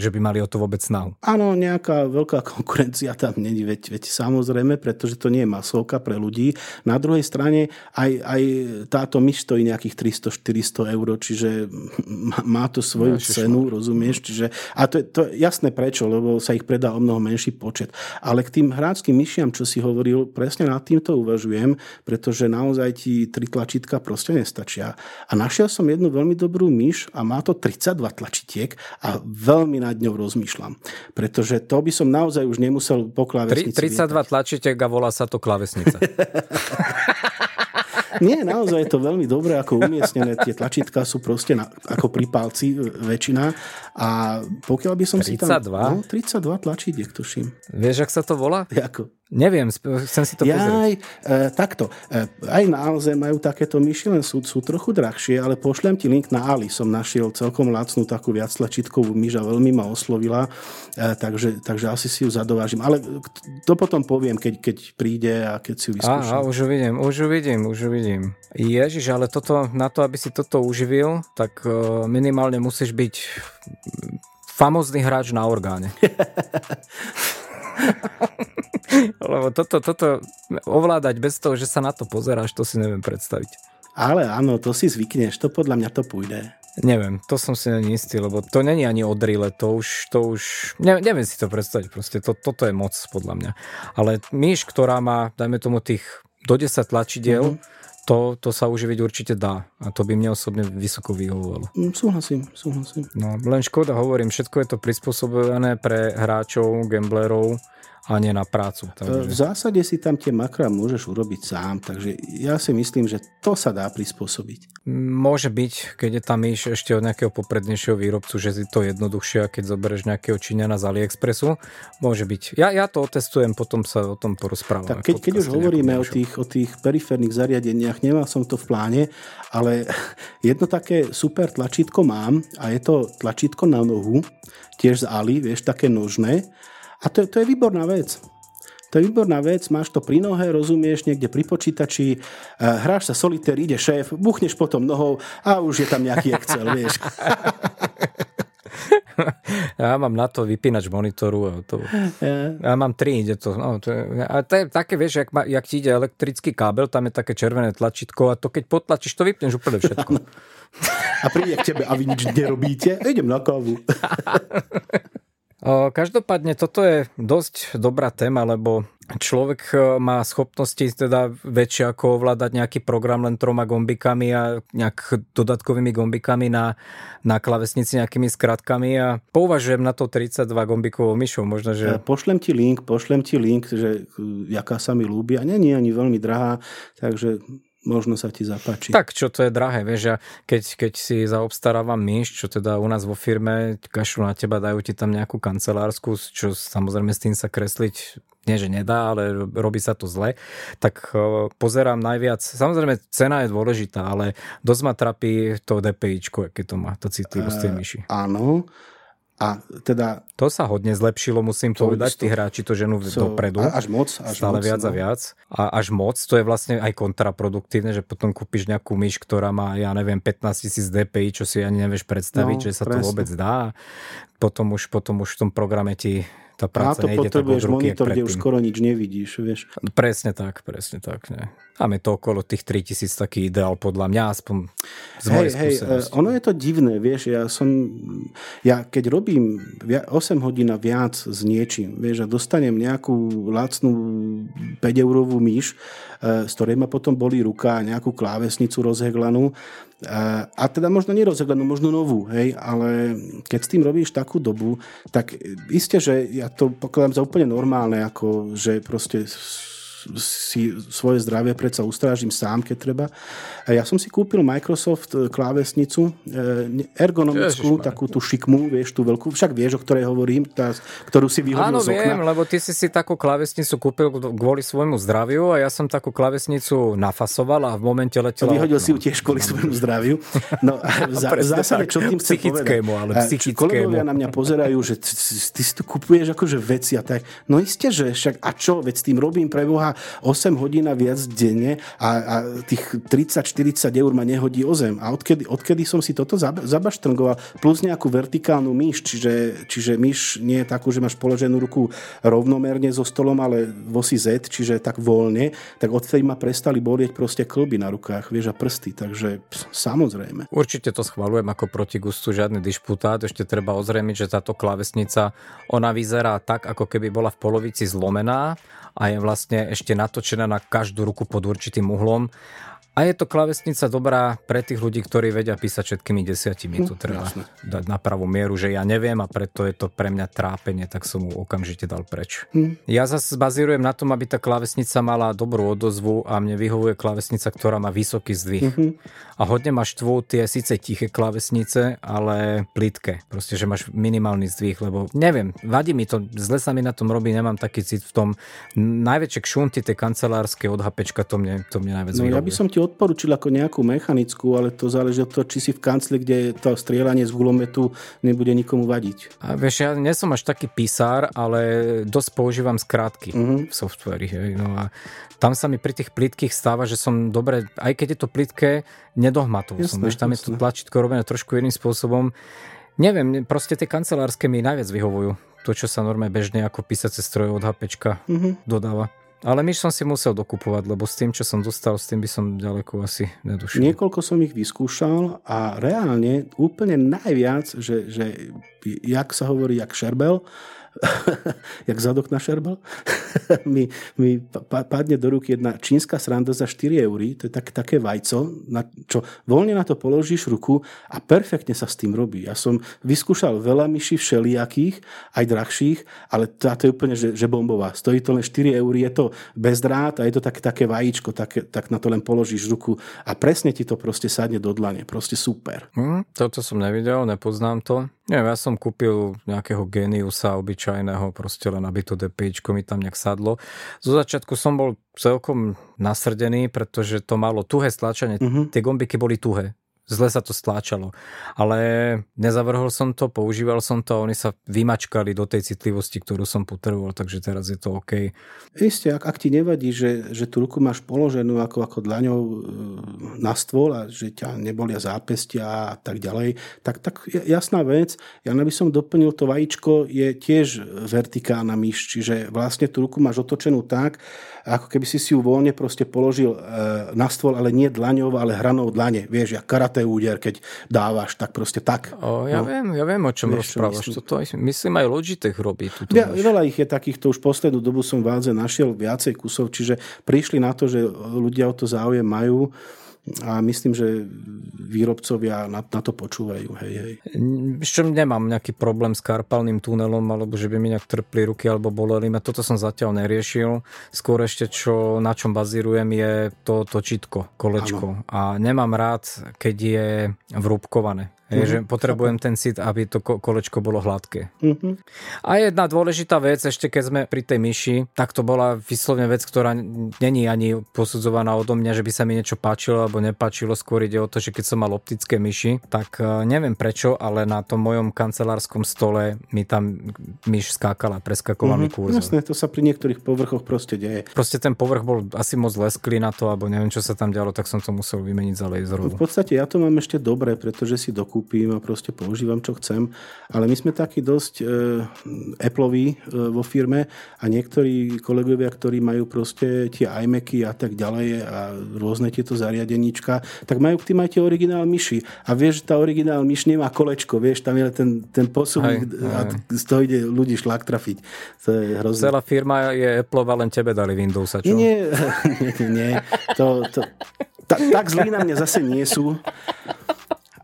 že by mali o to vôbec snahu. Áno, nejaká veľká konkurencia tam není, veď samozrejme, pretože to nie je masovka pre ľudí. Na druhej strane aj táto myš stojí nejakých 300-400 eur, čiže má to svoju cenu, rozumieš? Čiže, a to je jasné prečo, lebo sa ich predá o mnoho menší počet. Ale k tým hráckým myšiam, čo si hovoril, presne nad týmto uvažujem, pretože naozaj ti 300 tlačítka proste nestačia. A našiel som jednu veľmi dobrú myš a má to 32 tlačítiek a veľmi nad ňou rozmýšľam. Pretože to by som naozaj už nemusel po klávesnici 32 vietať. Tlačítiek a volá sa to klávesnica. Nie, naozaj je to veľmi dobré, ako umiestnené. Tie tlačítka sú proste ako pri palci väčšina. A pokiaľ by som 32? Si tam... No, 32 tlačítiek, tuším. Vieš, ak sa to volá? Ako? Neviem, chcem si to pozrieť. Takto. Aj na Alze majú takéto myši, len sú trochu drahšie, ale pošlem ti link na Ali. Som našiel celkom lacnú takú viac tlačítkovú myš a veľmi ma oslovila, takže asi si ju zadovážim. Ale to potom poviem, keď príde a keď si ju vyskúšam. Aha, už ju vidím. Ježiš, ale toto, na to, aby si toto uživil, tak minimálne musíš byť famózny hráč na orgáne. Lebo toto ovládať bez toho, že sa na to pozeráš, to si neviem predstaviť. Ale áno, to si zvykneš, to podľa mňa to pôjde. Neviem, to som si není istý, lebo to není ani od Rille, to už neviem si to predstaviť, proste toto je moc podľa mňa. Ale myš, ktorá má, dajme tomu, tých do 10 tlačidiel, to sa uživiť určite dá. A to by mne osobne vysoko vyhovovalo. Súhlasím. No, len škoda, hovorím, všetko je to prispôsobené pre hráčov, gamblerov a nie na prácu. Takže... V zásade si tam tie makra môžeš urobiť sám, takže ja si myslím, že to sa dá prispôsobiť. Môže byť, keď je tam ešte od nejakého poprednejšieho výrobcu, že si to jednoduchšie, a keď zoberieš nejakého Číňana z AliExpressu, môže byť. Ja to otestujem, potom sa o tom porozprávam. Tak keď už hovoríme o tých periférnych zariadeniach, nemal som to v pláne, ale jedno také super tlačítko mám a je to tlačítko na nohu, tiež z Ali, vieš, také nožné. A to je výborná vec. To je výborná vec, máš to pri nohe, rozumieš, niekde pri počítači, hráš sa solitér, ide šéf, buchneš potom nohou a už je tam nejaký Excel, vieš. Ja mám na to vypínač monitoru. Ja mám 3, ide to. No, to je také, vieš, jak ti ide elektrický kábel, tam je také červené tlačítko a to keď potlačíš, to vypneš úplne všetko. Ano. A príde k tebe a vy nič nerobíte, idem na kávu. Každopádne toto je dosť dobrá téma, lebo človek má schopnosti teda väčšie ako ovládať nejaký program len 3 gombikami a nejak dodatkovými gombikami na klavesnici nejakými skratkami a pouvažujem na to 32 gombikovou myšou, možno, že... Pošlem ti link, že jaká sa mi ľúbi a nie je ani veľmi drahá, takže... Možno sa ti zapáči. Tak, čo to je drahé, vieš, keď si zaobstarávam myš, čo teda u nás vo firme, kašľú na teba, dajú ti tam nejakú kancelársku, čo samozrejme s tým sa kresliť, nie že nedá, ale robí sa to zle, tak pozerám najviac, samozrejme cena je dôležitá, ale dosť ma trapí to DPIčko, aké to má, to citlivosť tej myši. Áno. A teda... To sa hodne zlepšilo, musím povedať, tí hráči to ženú dopredu. Až moc. Viac a viac. A až moc, to je vlastne aj kontraproduktívne, že potom kúpiš nejakú myš, ktorá má, ja neviem, 15 000 DPI, čo si ani nevieš predstaviť, no, že sa presne. To vôbec dá. Potom už v tom programe ti tá práca nejde tak od ruky, jak predtým. A to potrebuješ monitor, kde už skoro nič nevidíš, vieš. Presne tak. Ne. Tam je to okolo tých 3000 taký ideál, podľa mňa, aspoň z mojej skúsenosti. Ono je to divné, vieš, ja keď robím 8 hodín a viac s niečím, vieš, a dostanem nejakú lacnú 5-eurovú myš, z ktorej ma potom bolí ruka, nejakú klávesnicu rozheglanú, a teda možno nerozheglanú, možno novú, hej, ale keď s tým robíš takú dobu, tak iste, že ja to pokladám za úplne normálne, ako že proste... si svoje zdravie predsa ustrážim sám, keď treba. Ja som si kúpil Microsoft klávesnicu ergonomickú, takú tú šikmu, vieš, tú veľkú, však vieš, o ktorej hovorím, tá, ktorú si vyhodil z okna. Áno, viem, lebo ty si takú klávesnicu kúpil kvôli svojmu zdraviu a ja som takú klávesnicu nafasoval a v momente letela. Vyhodil si ju tiež kvôli svojmu zdraviu. No a v zásade, čo tým chcem povedať? Psychickému. Kolegovia na mňa pozerajú, že ty si tu kupuješ akože veci a tak. No isté, že však a čo, veď s tým robím pre Boha 8 hodín a viac denne a tých 30-40 eur ma nehodí o zem. A odkedy som si toto zabaštrngoval, plus nejakú vertikálnu myš, čiže myš nie je takú, že máš položenú ruku rovnomerne so stolom, ale v osi Z, čiže tak voľne, tak odtedy ma prestali bolieť proste klby na rukách, vieš, a prsty, takže samozrejme. Určite to schvaľujem ako proti gustu, žiadny dišputát, ešte treba ozrejmiť, že táto klávesnica, ona vyzerá tak, ako keby bola v polovici zlomená a je vlastne ešte natočená na každú ruku pod určitým uhlom A je to klávesnica dobrá pre tých ľudí, ktorí vedia písať všetkými desiatimi. Tu treba dať na pravú mieru, že ja neviem a preto je to pre mňa trápenie, tak som mu okamžite dal preč. Ja zase bazírujem na tom, aby tá klávesnica mala dobrú odozvu a mne vyhovuje klávesnica, ktorá má vysoký zdvih. A hodne ma štvú tie síce tiché klávesnice, ale plitké. Proste, že máš minimálny zdvih, lebo neviem, vadí mi to, zle sa mi na tom robí, nemám taký cit v tom. Najväčšie kšunty, tie kancelárske od HPčka, to mne najviac vyhovuje. Ja by som ti odporúčil ako nejakú mechanickú, ale to záleží od toho, či si v kancli, kde to strieľanie z gulometu nebude nikomu vadiť. A vieš, ja nie som až taký písár, ale dosť používam skrátky v softvéri. Hej. No a tam sa mi pri tých plitkých stáva, že som dobre, aj keď je to plitké, nedohmatol som. Vieš, tam je to tlačítko robené trošku iným spôsobom. Neviem, proste tie kancelárske mi najviac vyhovujú. To, čo sa normálne bežne ako písacie stroje od HPčka dodáva. Ale myš som si musel dokupovať, lebo s tým, čo som dostal, s tým by som ďaleko asi nedošiel. Niekoľko som ich vyskúšal a reálne úplne najviac, že jak sa hovorí, jak šerbel, jak zadok na šerbel, mi padne do ruky jedna čínska sranda za 4 €, to je také vajco, čo voľne na to položíš ruku a perfektne sa s tým robí. Ja som vyskúšal veľa myší všelijakých, aj drahších, ale to je úplne že bombová. Stojí to len 4 €, je to bez drát a je to také vajíčko, tak na to len položíš ruku a presne ti to proste sadne do dlane. Proste super. Toto som nevidel, nepoznám to. Neviem, ja som kúpil nejakého Geniusa obyčajného, proste len aby to DPIčko mi tam nejak sadlo. Zo začiatku som bol celkom nasrdený, pretože to malo tuhé stlačenie. Tie gombiky boli tuhé. Zle sa to stláčalo. Ale nezavrhol som to, používal som to a oni sa vymačkali do tej citlivosti, ktorú som potreboval, takže teraz je to OK. Isté, ak ti nevadí, že tú ruku máš položenú ako dlaňou na stôl a že ťa nebolia zápestia a tak ďalej, tak jasná vec, ja by som doplnil to vajíčko, je tiež vertikálna myš, čiže vlastne tú ruku máš otočenú tak, ako keby si ju voľne proste položil na stôl, ale nie dlaňou, ale hranou dlane. Vieš, jak karate úder, keď dávaš, tak proste tak. Ja viem, o čom rozprávaš. Toto myslím aj Logitech robí. Veľa ich je takých, to už poslednú dobu som v Alze našiel viacej kusov, čiže prišli na to, že ľudia o to záujem majú a myslím, že výrobcovia na to počúvajú. Hej. Ešte nemám nejaký problém s karpálnym tunelom, alebo že by mi nejak trpli ruky alebo boleli. A toto som zatiaľ neriešil. Skôr ešte, na čom bazírujem, je to točítko, kolečko. Ano. A nemám rád, keď je vrúbkované. Že potrebujem ten cit, aby to kolečko bolo hladké. A jedna dôležitá vec, ešte keď sme pri tej myši, tak to bola vyslovne vec, ktorá není ani posudzovaná odo mňa, že by sa mi niečo páčilo alebo nepáčilo. Skôr ide o to, že keď som mal optické myši, tak neviem prečo, ale na tom mojom kancelárskom stole mi tam myš skákala, preskakoval mi kurzor. Jasné, to sa pri niektorých povrchoch proste deje. Proste ten povrch bol asi moc lesklý na to, alebo neviem, čo sa tam dialo, tak som to musel vymeniť za laserovú. V podstate ja to mám ešte dobre, pretože si kúpim a proste používam, čo chcem. Ale my sme takí dosť Appleoví vo firme a niektorí kolegovia, ktorí majú proste tie iMacy a tak ďalej a rôzne tieto zariadeníčka, tak majú k tým aj tie originál myši. A vieš, tá originál myš nemá kolečko, vieš, tam je ten posuvník a to ide ľudí šlak trafiť. To je hrozné. Celá firma je Appleová, len tebe dali Windowsa, čo? Nie. Tak zlí na mňa zase nie sú.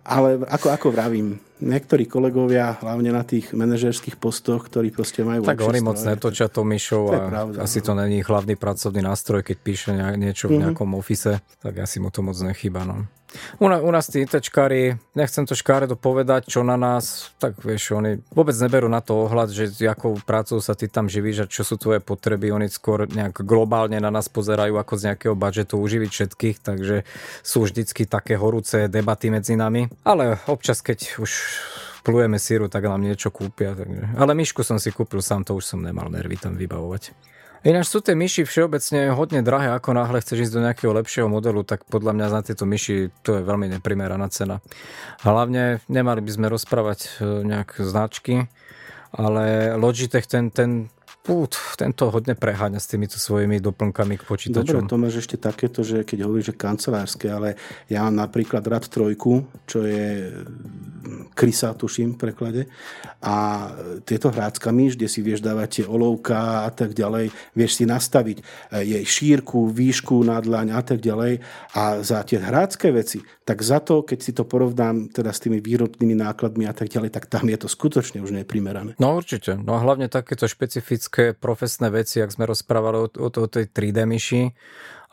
Ale ako vravím, niektorí kolegovia, hlavne na tých manažerských postoch, ktorí proste majú... Tak oni moc netočia to myšou a pravda, asi to není hlavný pracovný nástroj, keď píše niečo v nejakom office, tak asi mu to moc nechýba. No. U nás tí ITčkári, nechcem to škáredo povedať, čo na nás, tak vieš, oni vôbec neberú na to ohľad, že jakou prácou sa ty tam živíš a čo sú tvoje potreby, oni skôr nejak globálne na nás pozerajú ako z nejakého budžetu uživiť všetkých, takže sú vždycky také horúce debaty medzi nami, ale občas, keď už plujeme síru, tak nám niečo kúpia, takže. Ale myšku som si kúpil sám, to už som nemal nervy tam vybavovať. Ináč sú tie myši všeobecne hodne drahé, ako náhle chceš ísť do nejakého lepšieho modelu, tak podľa mňa za tieto myši to je veľmi neprimeraná cena. Hlavne nemali by sme rozprávať nejak značky, ale Logitech tento hodne preháňa s týmito svojimi doplnkami k počítačom. Dobre, to máš ešte takéto, že keď hovoríš, že kancelárske, ale ja mám napríklad rád 3, čo je krysa, tuším v preklade. A tieto hrácka myš, kde si vieš dávať tie olovka a tak ďalej, vieš si nastaviť jej šírku, výšku na dlaň a tak ďalej. A za tie hrácké veci, tak za to, keď si to porovnám teda s tými výrobnými nákladmi a tak ďalej, tak tam je to skutočne už neprimerané. No určite. No a hlavne takéto špecifické profesné veci, ak sme rozprávali o tej 3D myši,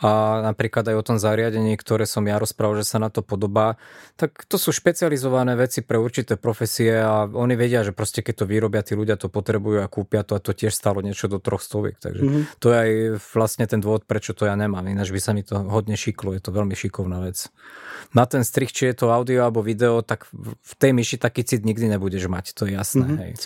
a napríklad aj o tom zariadení, ktoré som ja rozprával, že sa na to podobá, tak to sú špecializované veci pre určité profesie a oni vedia, že proste keď to vyrobia, tí ľudia to potrebujú a kúpia to a to tiež stalo niečo do 300. Takže to je aj vlastne ten dôvod, prečo to ja nemám. Ináč by sa mi to hodne šiklo, je to veľmi šikovná vec. Na ten strich, či je to audio alebo video, tak v tej myši taký cit nikdy nebudeš mať, to je jasné. Hej.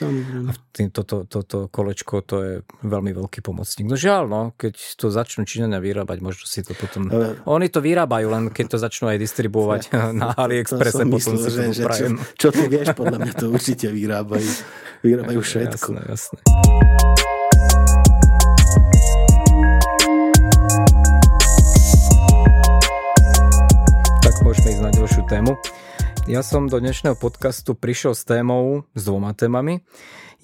A toto kolečko, to je veľmi veľký pomocník. No žiaľ, no, keď to začnú Číňania vyrábať, možno si to potom... Oni to vyrábajú, len keď to začnú aj distribuovať na AliExpresse, potom myslel, si to popravím. Čo ty vieš, podľa mňa to určite vyrábajú. Vyrábajú všetko. Jasné, jasné. Tak môžeme ísť na ďalšiu tému. Ja som do dnešného podcastu prišiel s témou, s dvoma témami.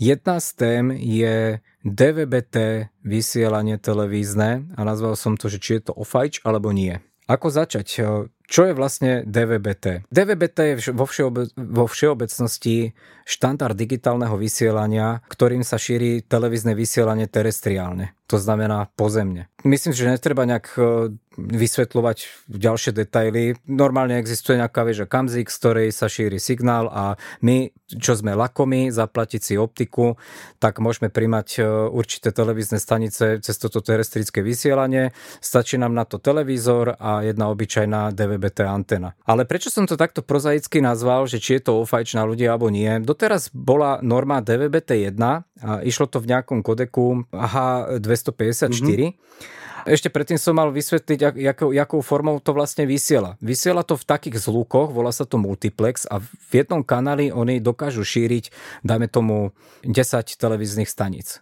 Jedna z tém je DVB-T vysielanie televízne a nazval som to, že či je to ofajč alebo nie. Ako začať? Čo je vlastne DVB-T? DVB-T je vo všeobecnosti štandard digitálneho vysielania, ktorým sa šíri televízne vysielanie terestriálne. To znamená pozemne. Myslím, že netreba nejak vysvetľovať ďalšie detaily. Normálne existuje nejaká väža kamzik, z ktorej sa šíri signál a my, čo sme lakomi, zaplatiť si optiku, tak môžeme príjmať určité televízne stanice cez toto terestrické vysielanie. Stačí nám na to televízor a jedna obyčajná DVB-T antena. Ale prečo som to takto prozaicky nazval, že či je to ofajč na ľudí alebo nie? Doteraz bola norma DVB-T1 a išlo to v nejakom kodeku H.254. Ešte predtým som mal vysvetliť, jakou formou to vlastne vysiela. Vysiela to v takých zlúkoch, volá sa to multiplex a v jednom kanáli oni dokážu šíriť, dajme tomu, 10 televíznych staníc.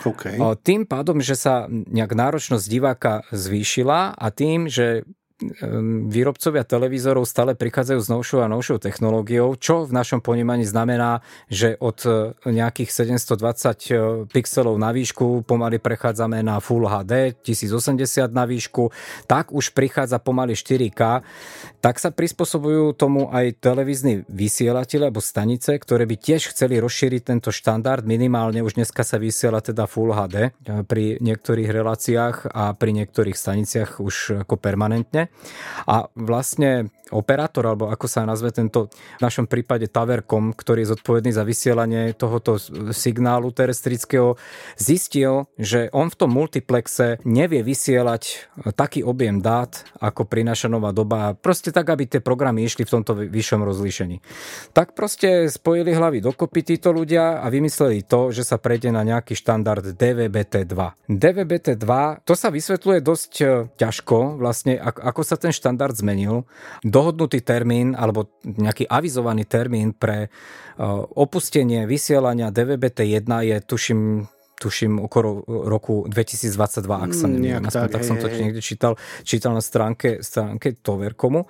Okay. Tým pádom, že sa nejak náročnosť diváka zvýšila a tým, že výrobcovia televízorov stále prichádzajú s novšou a novšou technológiou, čo v našom ponímaní znamená, že od nejakých 720 pixelov na výšku pomaly prechádzame na Full HD, 1080 na výšku, tak už prichádza pomaly 4K, tak sa prispôsobujú tomu aj televízni vysielatelia alebo stanice, ktoré by tiež chceli rozšíriť tento štandard. Minimálne už dneska sa vysiela teda Full HD pri niektorých reláciách a pri niektorých staniciach už ako permanentne. A vlastne operátor, alebo ako sa nazve tento, v našom prípade Towercom, ktorý je zodpovedný za vysielanie tohoto signálu terestrického, zistil, že on v tom multiplexe nevie vysielať taký objem dát, ako prináša nová doba. Proste tak, aby tie programy išli v tomto vyššom rozlíšení. Tak proste spojili hlavy dokopy títo ľudia a vymysleli to, že sa prejde na nejaký štandard DVB-T2. DVB-T2, to sa vysvetľuje dosť ťažko, vlastne ako sa ten štandard zmenil. Dohodnutý termín alebo nejaký avizovaný termín pre opustenie vysielania DVB-T1 je tuším okolo roku 2022, ak sa neviem, tak som to niekde čítal na stránke Towercomu.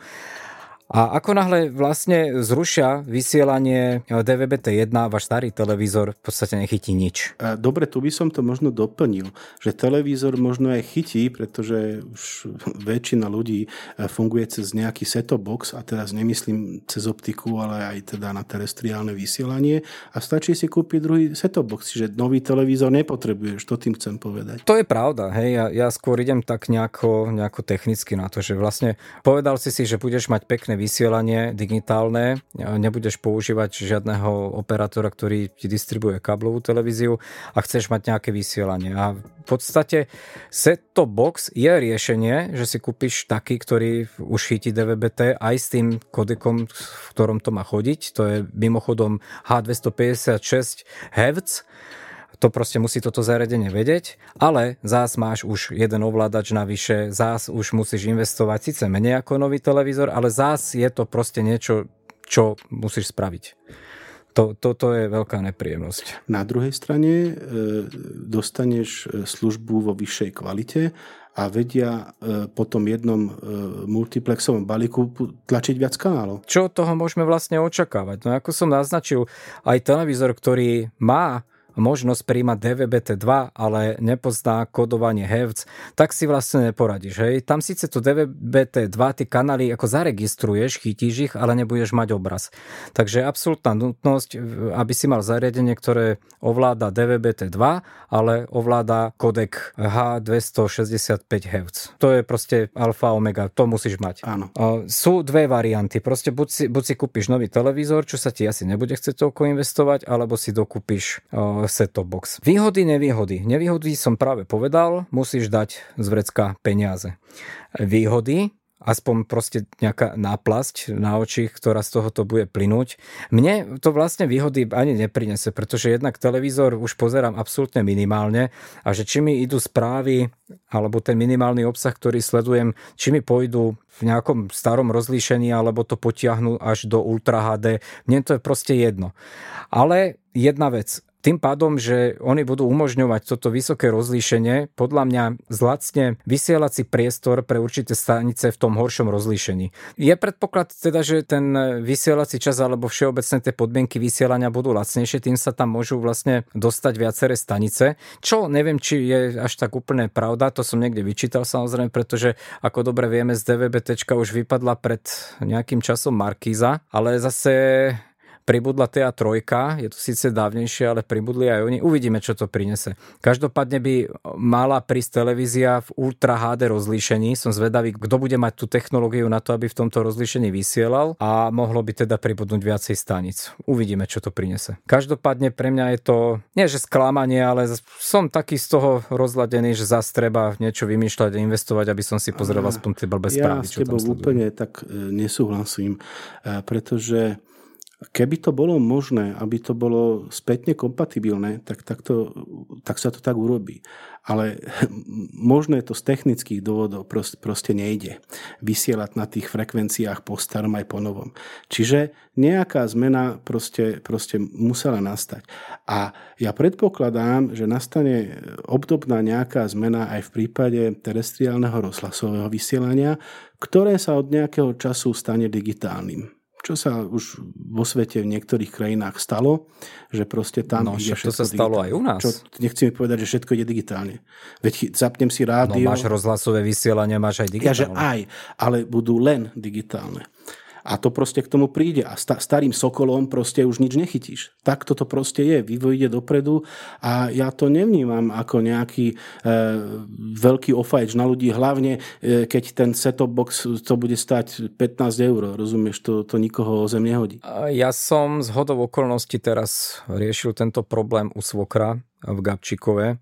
A ako náhle vlastne zrušia vysielanie DVB-T1, váš starý televízor v podstate nechytí nič. Dobre, tu by som to možno doplnil, že televízor možno aj chytí, pretože už väčšina ľudí funguje cez nejaký set-top box, a teraz nemyslím cez optiku, ale aj teda na terestriálne vysielanie a stačí si kúpiť druhý set-top box, čiže nový televízor nepotrebuješ, to tým chcem povedať. To je pravda, hej, ja skôr idem tak nejako technicky na to, že vlastne povedal si, že budeš mať pekné vysielanie digitálne, nebudeš používať žiadneho operátora, ktorý ti distribuje káblovú televíziu a chceš mať nejaké vysielanie. A v podstate set-top box je riešenie, že si kúpiš taký, ktorý už chytí DVB-T aj s tým kodekom, v ktorom to má chodiť. To je mimochodom H256 HEVC. To proste musí toto zariadenie vedieť, ale zás máš už jeden ovládač navyše, zás už musíš investovať síce menej ako nový televízor, ale zás je to proste niečo, čo musíš spraviť. To je veľká nepríjemnosť. Na druhej strane dostaneš službu vo vyššej kvalite a vedia po tom jednom multiplexovom balíku tlačiť viac kanálov. Čo od toho môžeme vlastne očakávať? No ako som naznačil, aj televízor, ktorý má možnosť príjmať DVB-T2, ale nepozná kodovanie HEVC, tak si vlastne neporadíš. Hej? Tam síce to DVB-T2, ty kanály ako zaregistruješ, chytíš ich, ale nebudeš mať obraz. Takže absolútna nutnosť, aby si mal zariadenie, ktoré ovláda DVB-T2, ale ovláda kodek H.265 HEVC. To je proste alfa omega, to musíš mať. Áno. Sú dve varianty. Proste buď si kúpiš nový televízor, čo sa ti asi nebude chcieť toľko investovať, alebo si dokúpiš set-top box. Výhody, nevýhody. Nevýhody som práve povedal, musíš dať z vrecka peniaze. Výhody, aspoň proste nejaká náplasť na oči, ktorá z tohoto bude plynúť. Mne to vlastne výhody ani neprinese, pretože jednak televízor už pozerám absolútne minimálne a že či mi idú správy alebo ten minimálny obsah, ktorý sledujem, či mi pôjdu v nejakom starom rozlíšení alebo to potiahnu až do Ultra HD. Mne to je proste jedno. Ale jedna vec, tým pádom, že oni budú umožňovať toto vysoké rozlíšenie, podľa mňa zlacne vysielací priestor pre určité stanice v tom horšom rozlíšení. Je predpoklad teda, že ten vysielací čas alebo všeobecné tie podmienky vysielania budú lacnejšie, tým sa tam môžu vlastne dostať viaceré stanice, čo neviem, či je až tak úplne pravda, to som niekde vyčítal samozrejme, pretože ako dobre vieme z DVB-T už vypadla pred nejakým časom Markíza, ale zase pribudla TA3, je to síce dávnejšie, ale pribudli aj oni. Uvidíme, čo to prinese. Každopádne by mala prísť televízia v Ultra HD rozlíšení. Som zvedavý, kto bude mať tú technológiu na to, aby v tomto rozlíšení vysielal a mohlo by teda pribudnúť viacej staníc. Uvidíme, čo to prinese. Každopádne pre mňa je to, nie že sklamanie, ale som taký z toho rozladený, že zas treba niečo vymýšľať a investovať, aby som si pozrel aspoň tie blbé správy, čo tam sledujú. Ja s tebou úplne tak nesúhlasím, pretože keby to bolo možné, aby to bolo spätne kompatibilné, tak sa to tak urobí. Ale možné to z technických dôvodov proste nejde vysielať na tých frekvenciách po starom aj po novom. Čiže nejaká zmena proste musela nastať. A ja predpokladám, že nastane obdobná nejaká zmena aj v prípade terestriálneho rozhlasového vysielania, ktoré sa od nejakého času stane digitálnym. Čo sa už vo svete v niektorých krajinách stalo, že proste tam ide všetko digitálne. No, to sa stalo aj u nás. Čo, nechci mi povedať, že všetko ide digitálne. Veď zapnem si rádio. No, máš rozhlasové vysielanie, máš aj digitálne. Ja, že aj, ale budú len digitálne. A to proste k tomu príde. A starým sokolom proste už nič nechytíš. Tak toto proste je. Vývoj ide dopredu a ja to nevnímam ako nejaký veľký ofajč na ľudí. Hlavne, keď ten set-top box to bude stať 15 €. Rozumieš, to nikoho o zem nehodí. Ja som z hodou okolností teraz riešil tento problém u svokra v Gabčíkove,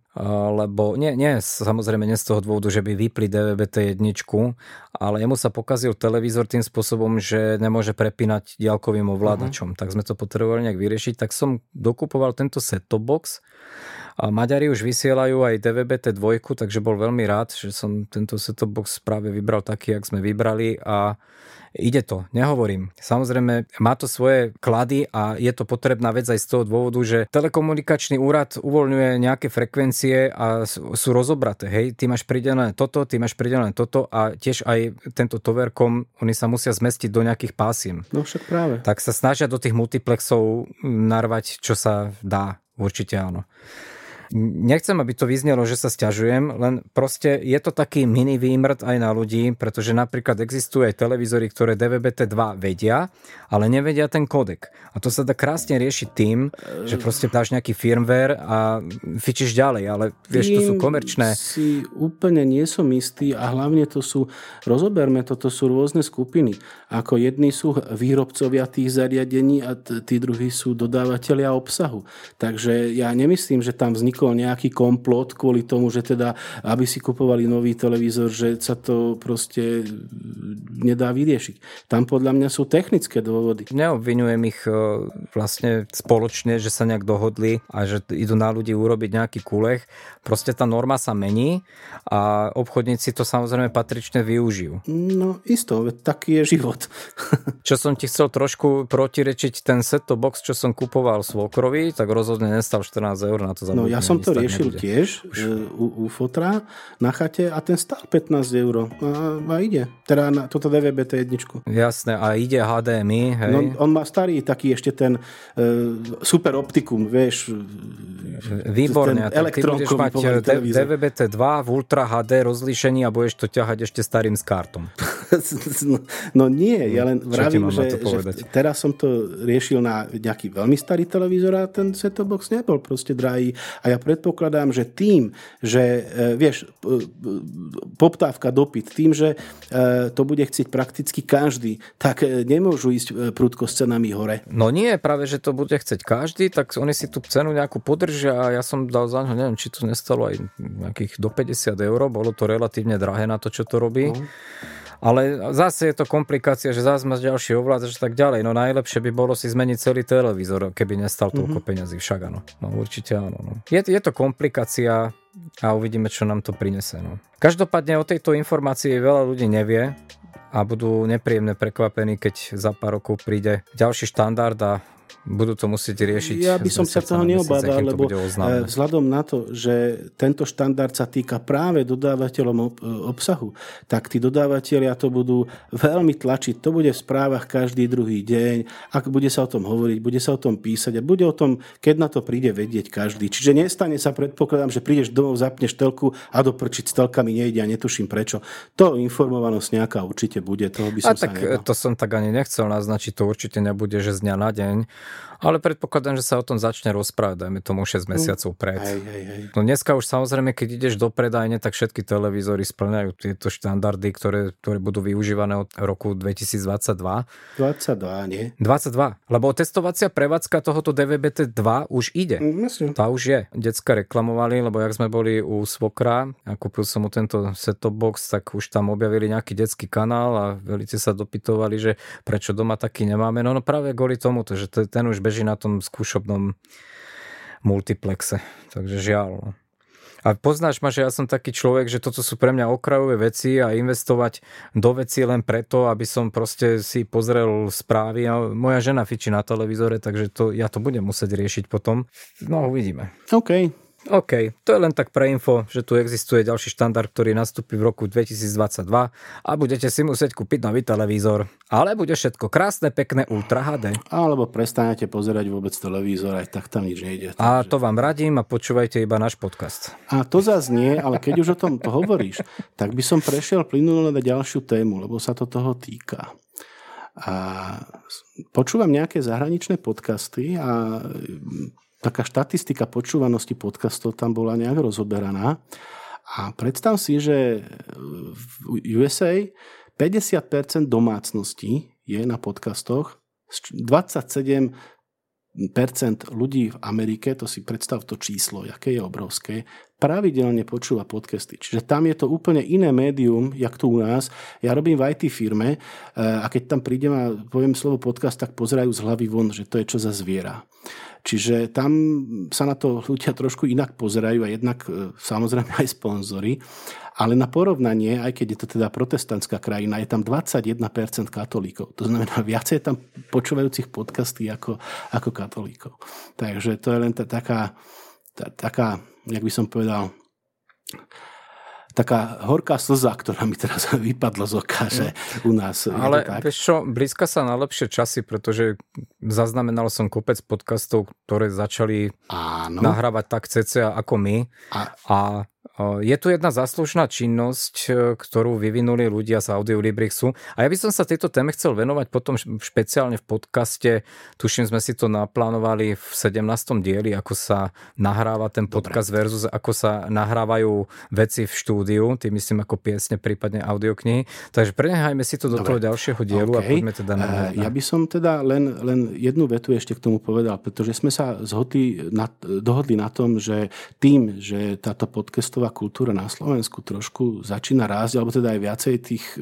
lebo nie, samozrejme nie z toho dôvodu, že by vypli DVB-T1, ale jemu sa pokazil televízor tým spôsobom, že nemôže prepínať diaľkovým ovládačom. Tak sme to potrebovali nejak vyriešiť, tak som dokupoval tento set-top box. A Maďari už vysielajú aj DVB-T2, takže bol veľmi rád, že som tento set-top box práve vybral taký, jak sme vybrali a ide to, nehovorím. Samozrejme, má to svoje klady a je to potrebná vec aj z toho dôvodu, že telekomunikačný úrad uvoľňuje nejaké frekvencie a sú rozobraté, hej, ty máš pridelené toto a tiež aj tento Towercom, oni sa musia zmestiť do nejakých pásiem. No však práve. Tak sa snažia do tých multiplexov narvať, čo sa dá. Určite áno. Nechcem, aby to vyznelo, že sa sťažujem, len proste je to taký mini výmrt aj na ľudí, pretože napríklad existujú aj televízory, ktoré DVB-T2 vedia, ale nevedia ten kodek. A to sa dá krásne riešiť tým, že proste dáš nejaký firmware a fičíš ďalej, ale vieš, to sú komerčné. Si úplne nie som istý a hlavne toto sú rôzne skupiny. Ako jedni sú výrobcovia tých zariadení a tí druhí sú dodávateľia obsahu. Takže ja nemyslím, že tam vznikne nejaký komplot kvôli tomu, že teda, aby si kupovali nový televízor, že sa to proste nedá vyriešiť. Tam podľa mňa sú technické dôvody. Neobvinujem ich vlastne spoločne, že sa nejak dohodli a že idú na ľudí urobiť nejaký kulech. Proste tá norma sa mení a obchodníci to samozrejme patrične využijú. No isto, taký je život. Čo som ti chcel trošku protirečiť, ten set-top box, čo som kupoval svokrovi, tak rozhodne nestal 14 eur na to zabudne. No ja som to riešil nebude. Tiež u fotra na chate a ten stál 15 eur a ide. Teda na toto DVB-T1. Jasné, a ide HDMI, hej. No, on má starý taký ešte ten super optikum, vieš. Výborne, a ty budeš mať DVB-T2 v Ultra HD rozlíšení a budeš to ťahať ešte starým s kartom. No nie, ja len vravím, že teraz som to riešil na nejaký veľmi starý televízor a ten set-top box nebol proste drahý a ja predpokladám, že tým, že vieš, poptávka, dopyt, tým, že to bude chcieť prakticky každý, tak nemôžu ísť prudko s cenami hore. No nie, práve, že to bude chcieť každý, tak oni si tú cenu nejakú podržia a ja som dal za ňo, neviem, či to nestalo aj nejakých do 50 eur, bolo to relatívne drahé na to, čo to robí. No. Ale zase je to komplikácia, že zase máš ďalší ovládač tak ďalej. No najlepšie by bolo si zmeniť celý televízor, keby nestal toľko peňazí. Však áno. No určite áno. No. Je to komplikácia a uvidíme, čo nám to prinese. No. Každopádne o tejto informácii veľa ľudí nevie a budú nepríjemne prekvapení, keď za pár rokov príde ďalší štandard a budú to musieť riešiť. Ja by som sa toho neobával, lebo vzhľadom na to, že tento štandard sa týka práve dodávateľom obsahu, tak tí dodávateľia to budú veľmi tlačiť. To bude v správach každý druhý deň. Ak bude sa o tom hovoriť, bude sa o tom písať a bude o tom, keď na to príde vedieť každý. Čiže nestane sa, predpokladám, že prídeš domov, zapneš telku a doprčiť s telkami nejde a netuším prečo. To informovanosť nejaká určite bude. Toho by som a tak to som tak ani nechcel naznačiť, to určite nebude, že z dňa na deň. Ale predpokladám, že sa o tom začne rozprávať, dajme tomu 6 mesiacov pred. Hej. No dneska už samozrejme, keď ideš do predajne, tak všetky televízory splňajú tieto štandardy, ktoré budú využívané od roku 2022. 22, nie? 22, lebo testovacia prevádzka tohoto DVB-T2 už ide. Myslím. Tá už je. Decka reklamovali, lebo jak sme boli u svokra a kúpil som mu tento set-top box, tak už tam objavili nejaký detský kanál a veľmi sa dopytovali, že prečo doma taký nemáme. No práve kvôli tomu, že ten už beží na tom skúšobnom multiplexe. Takže žiaľ. A poznáš ma, že ja som taký človek, že toto sú pre mňa okrajové veci a investovať do veci len preto, aby som proste si pozrel správy. A moja žena fičí na televízore, takže ja to budem musieť riešiť potom. No, uvidíme. OK, to je len tak pre info, že tu existuje ďalší štandard, ktorý nastúpi v roku 2022 a budete si musieť kúpiť nový televízor. Ale bude všetko krásne, pekné, Ultra HD. Alebo prestanete pozerať vôbec televízor, aj tak tam nič nejde. Takže... A to vám radím a počúvajte iba náš podcast. A to zás nie, ale keď už o tom hovoríš, tak by som prešiel plynulo na ďalšiu tému, lebo sa to toho týka. A počúvam nejaké zahraničné podcasty a... Taká štatistika počúvanosti podcastov tam bola nejak rozoberaná. A predstav si, že v USA 50% domácností je na podcastoch, 27% ľudí v Amerike, to si predstav to číslo, aké je obrovské, pravidelne počúva podcasty. Čiže tam je to úplne iné médium, jak tu u nás. Ja robím v IT firme a keď tam prídem a poviem slovo podcast, tak pozerajú z hlavy von, že to je čo za zviera. Čiže tam sa na to ľudia trošku inak pozerajú a jednak samozrejme aj sponzori. Ale na porovnanie, aj keď je to teda protestantská krajina, je tam 21% katolíkov. To znamená, viacej tam počúvajúcich podcasty ako katolíkov. Takže to je len taká, jak by som povedal, taká horká slza, ktorá mi teraz vypadla z oka, že u nás. Ale vieš čo, blízka sa na lepšie časy, pretože zaznamenal som kopec podcastov, ktoré začali nahrávať tak cca ako my. A je tu jedna záslužná činnosť, ktorú vyvinuli ľudia z Audio Librixu. A ja by som sa tejto téme chcel venovať potom špeciálne v podcaste. Tuším, sme si to naplánovali v 17. dieli, ako sa nahráva ten podcast versus ako sa nahrávajú veci v štúdiu. Tým myslím ako piesne, prípadne audioknihy. Takže prenehajme si to do toho ďalšieho dielu a poďme teda na... Ja by som teda len jednu vetu ešte k tomu povedal, pretože sme sa dohodli na tom, že tým, že táto podcastová obsahová kultúra na Slovensku trošku začína rásť, alebo teda aj viacej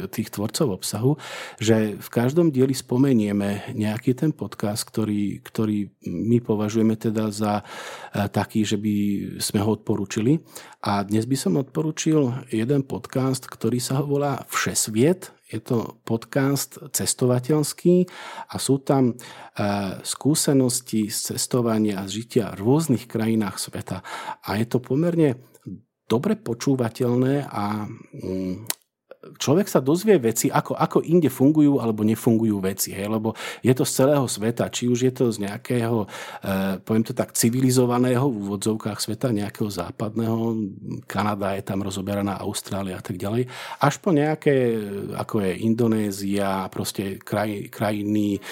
tých tvorcov obsahu, že v každom dieli spomenieme nejaký ten podcast, ktorý my považujeme teda za taký, že by sme ho odporúčili. A dnes by som odporúčil jeden podcast, ktorý sa ho volá Všesviet. Je to podcast cestovateľský a sú tam skúsenosti z cestovania a z žitia v rôznych krajinách sveta. A je to pomerne dobre počúvateľné a človek sa dozvie veci, ako inde fungujú alebo nefungujú veci. Hej? Lebo je to z celého sveta, či už je to z nejakého, poviem to tak, civilizovaného v úvodzovkách sveta, nejakého západného, Kanada je tam rozoberaná, Austrália a tak ďalej, až po nejaké, ako je Indonézia, proste krajiny,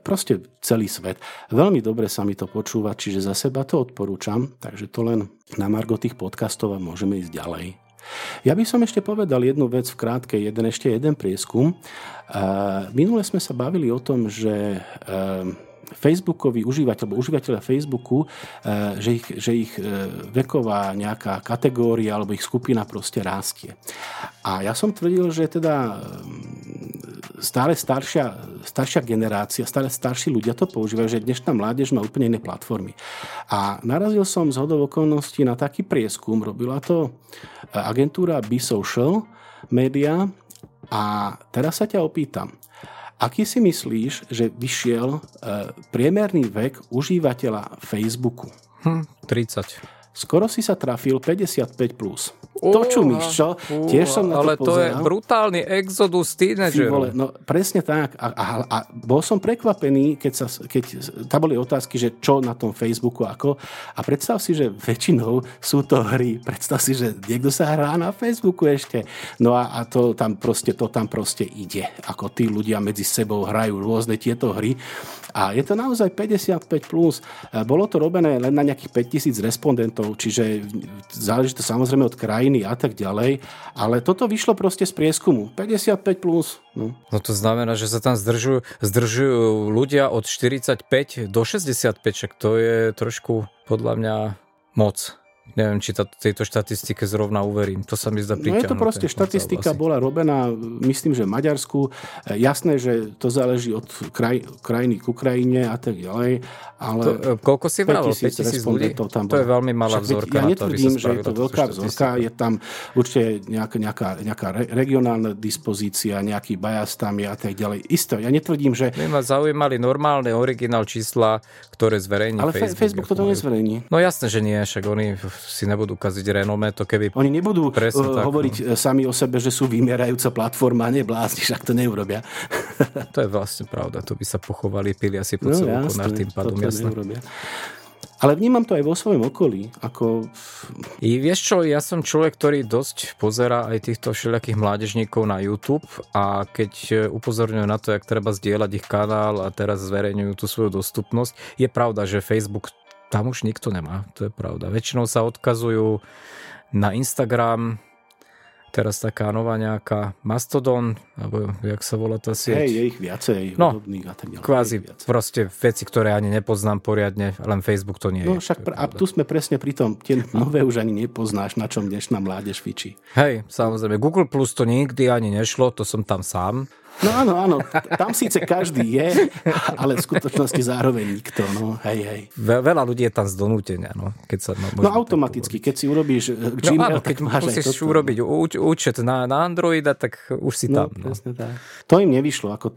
proste celý svet. Veľmi dobre sa mi to počúva, čiže za seba to odporúčam, takže to len na margo tých podcastov a môžeme ísť ďalej. Ja by som ešte povedal jednu vec v krátkej, ešte jeden prieskum. Minule sme sa bavili o tom, že Facebookoví užívateľia Facebooku, že ich veková nejaká kategória alebo ich skupina proste rastie. A ja som tvrdil, že teda stále staršia generácia, stále starší ľudia to používajú, že dnešná mládež má úplne iné platformy. A narazil som zhodou okolností na taký prieskum, robila to agentúra Be Social Media a teraz sa ťa opýtam, aký si myslíš, že vyšiel priemerný vek užívateľa Facebooku? 30. Skoro si sa trafil 55+. To čumíš, čo? Tiež som na to ale pozeral. To je brutálny exodus tínedžerov. No presne tak. A bol som prekvapený, keď tam boli otázky, že čo na tom Facebooku, ako. A predstav si, že väčšinou sú to hry. Predstav si, že niekto sa hrá na Facebooku ešte. No a to tam proste ide. Ako tí ľudia medzi sebou hrajú rôzne tieto hry. A je to naozaj 55+. Bolo to robené len na nejakých 5000 respondentov, čiže záleží to samozrejme od krajiny a tak ďalej, ale toto vyšlo proste z prieskumu. 55+. No to znamená, že sa tam zdržujú ľudia od 45 do 65, však to je trošku podľa mňa moc. Neviem, či tejto štatistike zrovna uverím. To sa mi zdá priťahnuté. No je to proste, štatistika bola robená, myslím, že v Maďarsku. Jasné, že to záleží od krajiny k Ukrajine a tak ďalej. Ale to, koľko si vravel? 5000 ľudí? To je veľmi malá vzorka. Ja netvrdím, že je to veľká vzorka. Je tam určite nejaká regionálna dispozícia, nejaký bias tam je a tak ďalej. Isto, ja netvrdím, že... My ma zaujímali normálne originál čísla, ktoré zverejní Facebook. Ale Facebook toto nezverejní. No jasné, že nie, však oni si nebudú kaziť renomé, to keby... Oni nebudú hovoriť sami o sebe, že sú vymierajúca platforma, neblázni, však to neurobia. To je vlastne pravda, to by sa pochovali, pili asi po celú konár tým pádom, jasné. Ale vnímam to aj vo svojom okolí, ako... I vieš čo, ja som človek, ktorý dosť pozerá aj týchto všelijakých mládežníkov na YouTube a keď upozorňujú na to, jak treba zdieľať ich kanál a teraz zverejňujú tú svoju dostupnosť, je pravda, že Facebook tam už nikto nemá, to je pravda. Väčšinou sa odkazujú na Instagram, teraz taká nová nejaká Mastodon, alebo jak sa volá tá sieť. Je ich viacej. No, kvázi proste veci, ktoré ani nepoznám poriadne, len Facebook to nie je. No však a tu sme presne pri tom, tie nové už ani nepoznáš, na čom dnešná mládež fičí. Hej, samozrejme, Google Plus to nikdy ani nešlo, to som tam sám. No áno, tam síce každý je, ale v skutočnosti zároveň nikto, no, hej. Veľa ľudí je tam z donútenia, no. Keď sa, no automaticky, keď si urobíš Gmail, keď máš aj toto. Urobiť účet na Androida, tak už si tam. No, presne tak. To im nevyšlo, ako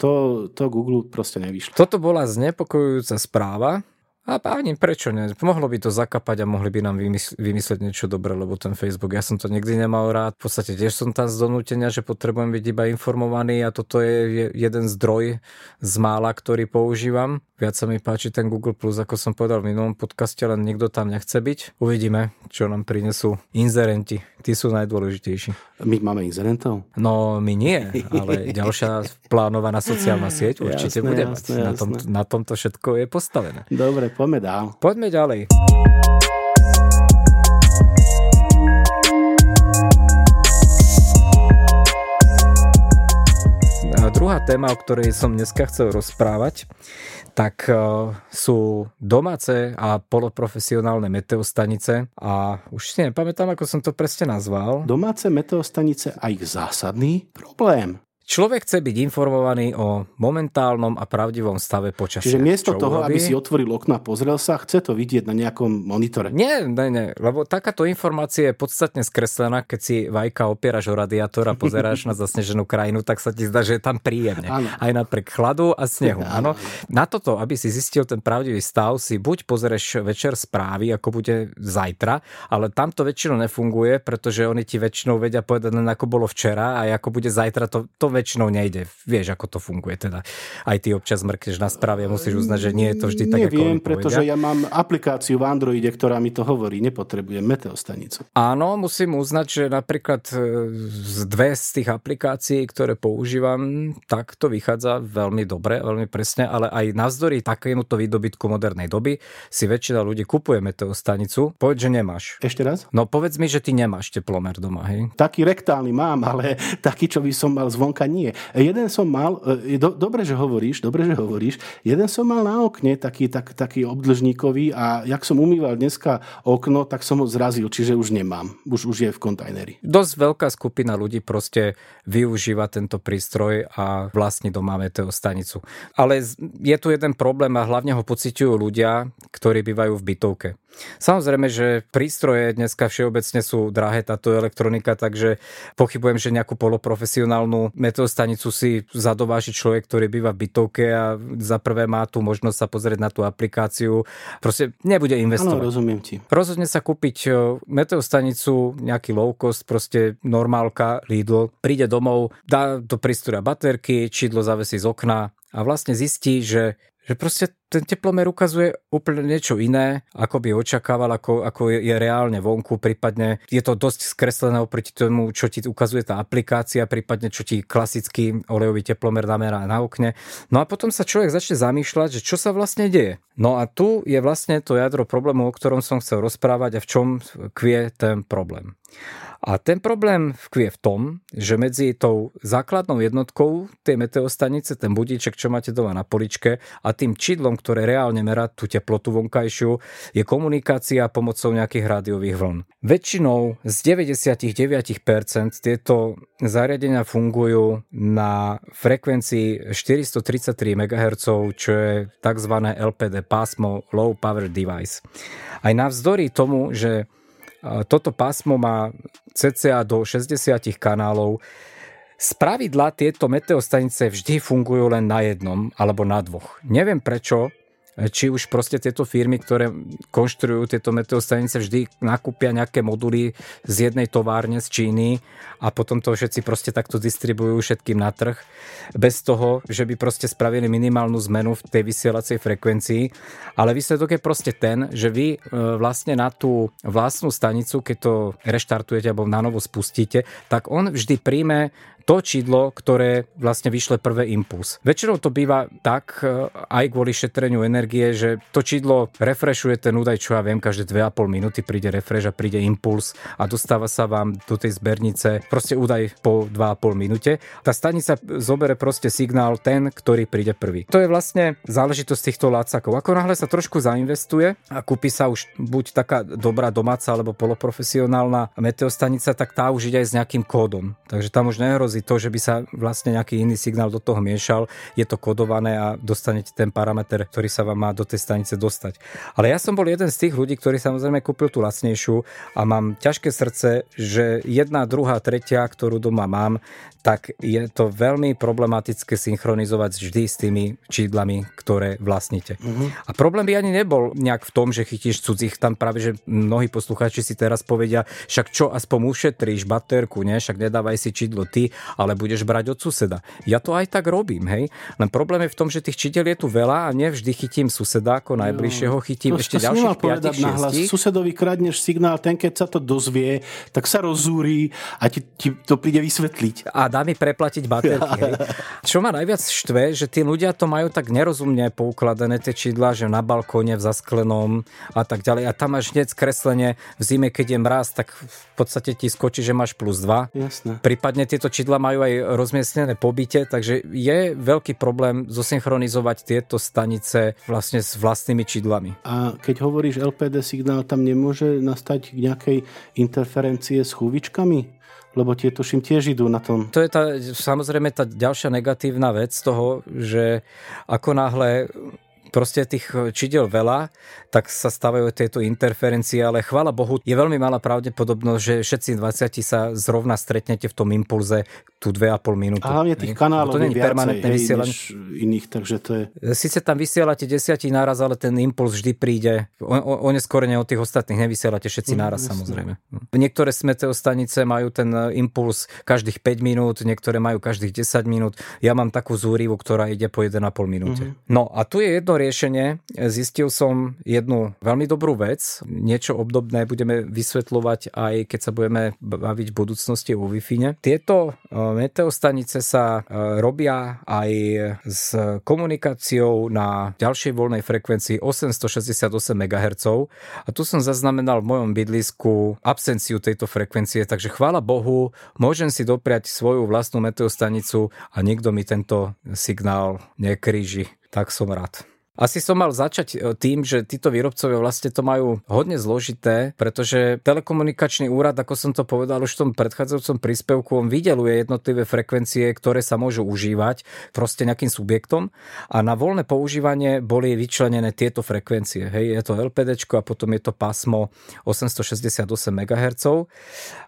to Google proste nevyšlo. Toto bola znepokojujúca správa. A páni, prečo ne? Mohlo by to zakapať a mohli by nám vymyslieť niečo dobré, lebo ten Facebook, ja som to nikdy nemal rád. V podstate tiež som tam z donútenia, že potrebujem byť iba informovaný a toto je jeden zdroj z mála, ktorý používam. Viac sa mi páči ten Google+, ako som povedal v minulom podcaste, len nikto tam nechce byť. Uvidíme, čo nám prinesú inzerenti. Tí sú najdôležitejší. My máme inzerentov? No, my nie, ale ďalšia plánovaná sociálna sieť určite bude mať. Na tomto všetko je postavené. Dobre. Poďme ďalej. Druhá téma, o ktorej som dneska chcel rozprávať, tak sú domáce a poloprofesionálne meteostanice a už si nepamätám, ako som to presne nazval. Domáce meteostanice a ich zásadný problém. Človek chce byť informovaný o momentálnom a pravdivom stave počasia. Čiže miesto toho, aby si otvoril okno a pozrel sa, chce to vidieť na nejakom monitore. Nie, lebo takáto informácia je podstatne skreslená, keď si vajka opieraš o radiátor a pozeráš na zasneženú krajinu, tak sa ti zdá, že je tam príjemne. Áno. Aj napriek chladu a snehu. Áno. Na toto, aby si zistil ten pravdivý stav, si buď pozrieš večer správy, ako bude zajtra, ale tam to väčšinou nefunguje, pretože oni ti väčšinou vedia povedať len ako bolo včera a ako bude zajtra, to väčšinou nejde. Vieš, ako to funguje teda. Aj ty občas mrkneš na správy a musíš uznať, že nie je to vždy tak, ako oni povedia. Neviem, pretože ja mám aplikáciu v Androide, ktorá mi to hovorí. Nepotrebujem meteostanicu. Áno, musím uznať, že napríklad z dve z tých aplikácií, ktoré používam, tak to vychádza veľmi dobre, veľmi presne, ale aj navzdory takémuto výdobytku modernej doby si väčšina ľudí kupuje meteostanicu. Povedz, že nemáš. Ešte raz? No povedz mi, že ty nemáš teplomer doma, hej? Taký rektálny mám, ale taký, čo by som mal zvonka, nie. Jeden som mal, dobre, že hovoríš, jeden som mal na okne taký obdĺžnikový a jak som umýval dneska okno, tak som ho zrazil, čiže už nemám. Už je v kontajneri. Dosť veľká skupina ľudí proste využíva tento prístroj a vlastní doma meteostanicu. Ale je tu jeden problém a hlavne ho pociťujú ľudia, ktorí bývajú v bytovke. Samozrejme, že prístroje dneska všeobecne sú drahé, táto elektronika, takže pochybujem, že nejakú poloprofesionálnu meteostanicu si zadováži človek, ktorý býva v bytovke a za prvé má tu možnosť sa pozrieť na tú aplikáciu. Proste nebude investovať. Áno, rozumiem ti. Rozhodne sa kúpiť meteostanicu, nejaký low cost, proste normálka, Lidl, príde domov, dá do prístroja baterky, čidlo zavesí z okna a vlastne zistí, že proste ten teplomer ukazuje úplne niečo iné, ako by očakával, ako je reálne vonku, prípadne je to dosť skreslené oproti tomu, čo ti ukazuje tá aplikácia, prípadne čo ti klasický olejový teplomer namerá na okne. No a potom sa človek začne zamýšľať, že čo sa vlastne deje. No a tu je vlastne to jadro problému, o ktorom som chcel rozprávať a v čom kvie ten problém. A ten problém vkvie v tom, že medzi tou základnou jednotkou tej meteostanice, ten budíček, čo máte doma na poličke, a tým čidlom, ktoré reálne merá tú teplotu vonkajšiu, je komunikácia pomocou nejakých rádiových vln. Väčšinou z 99% tieto zariadenia fungujú na frekvencii 433 MHz, čo je tzv. LPD pásmo Low Power Device. Aj navzdory tomu, že toto pásmo má cca do 60 kanálov. Spravidla tieto meteostanice vždy fungujú len na jednom alebo na dvoch. Neviem prečo, či už proste tieto firmy, ktoré konštruujú tieto meteostanice, vždy nakúpia nejaké moduly z jednej továrne z Číny a potom to všetci proste takto distribujú všetkým na trh, bez toho, že by proste spravili minimálnu zmenu v tej vysielacej frekvencii. Ale výsledok je proste ten, že vy vlastne na tú vlastnú stanicu, keď to reštartujete alebo na novo spustíte, tak on vždy príjme to čidlo, ktoré vlastne vyšle prvé impuls. Väčšinou to býva tak, aj kvôli šetreniu energie, že to čidlo refreshuje ten údaj, čo ja viem, každé 2,5 minúty príde refresh a príde impuls a dostáva sa vám do tej zbernice proste údaj po 2,5 minúte. Tá stanica zobere proste signál ten, ktorý príde prvý. To je vlastne záležitosť týchto lácakov. Akonáhle sa trošku zainvestuje a kúpi sa už buď taká dobrá domáca alebo poloprofesionálna meteostanica, tak tá už ide aj s nejakým kódom. Takže tam už nehrozí to, že by sa vlastne nejaký iný signál do toho miešal, je to kodované a dostanete ten parameter, ktorý sa vám má do tej stanice dostať. Ale ja som bol jeden z tých ľudí, ktorý samozrejme kúpil tú lacnejšiu a mám ťažké srdce, že jedna, druhá, tretia, ktorú doma mám, tak je to veľmi problematické synchronizovať vždy s tými čídlami, ktoré vlastníte. A problém by ani nebol nejak v tom, že chytíš cudzích, tam práve, že mnohí poslucháči si teraz povedia, však čo aspoň ušetríš baterku, ne? Však nedávaj si čidlo ty, ale budeš brať od suseda. Ja to aj tak robím, hej. Len problém je v tom, že tých čidel je tu veľa a nevždy chytím suseda ako najbližšieho, chytím ešte ďalších 5-6. Susedovi kradneš signál, ten keď sa to dozvie, tak sa rozúri a ti to príde vysvetliť. A dá mi preplatiť baterky, hej. Čo ma najviac štve, že tí ľudia to majú tak nerozumne poukladané tie čidlá, že na balkóne, v zasklenom a tak ďalej. A tam máš hneď skreslenie v zime, keď je mraz, tak v podstate ti skočí, že máš +2. Jasné. Prípadne tieto čidlá veľa majú aj rozmiestnené po byte, takže je veľký problém zosynchronizovať tieto stanice vlastne s vlastnými čidlami. A keď hovoríš LPD signál, tam nemôže nastať nejakej interferencie s chúvičkami? Lebo tie tuším tiež idú na tom. To je tá, samozrejme tá ďalšia negatívna vec toho, že ako náhle proste tých čidel veľa, tak sa stávajú tieto interferencie, ale chvála Bohu, je veľmi malá pravdepodobnosť, že všetci 20 sa zrovna stretnete v tom impulze tú 2,5 minúty. A hlavne tých kanálov je viacej než iných, takže to je... Sice tam vysielate 10 náraz, ale ten impuls vždy príde. Oneskorene od tých ostatných nevysielate všetci náraz, samozrejme. Niektoré smeteostanice majú ten impuls každých 5 minút, niektoré majú každých 10 minút. Ja mám takú zúrivu, ktorá ide po 1,5 minúte. No a tu je jedno riešenie. Zistil som jednu veľmi dobrú vec. Niečo obdobné budeme vysvetľovať aj keď sa budeme baviť v budúcnosti o Wi-Fi. Tieto meteostanice sa robia aj s komunikáciou na ďalšej voľnej frekvencii 868 MHz. A tu som zaznamenal v mojom bydlisku absenciu tejto frekvencie, takže chvála Bohu, môžem si dopriať svoju vlastnú meteostanicu a nikto mi tento signál nekríži. Tak som rád. Asi som mal začať tým, že títo výrobcovia vlastne to majú hodne zložité, pretože telekomunikačný úrad, ako som to povedal už v tom predchádzajúcom príspevku, on vydeluje jednotlivé frekvencie, ktoré sa môžu užívať proste nejakým subjektom a na voľné používanie boli vyčlenené tieto frekvencie. Hej, je to LPDčko a potom je to pásmo 868 MHz.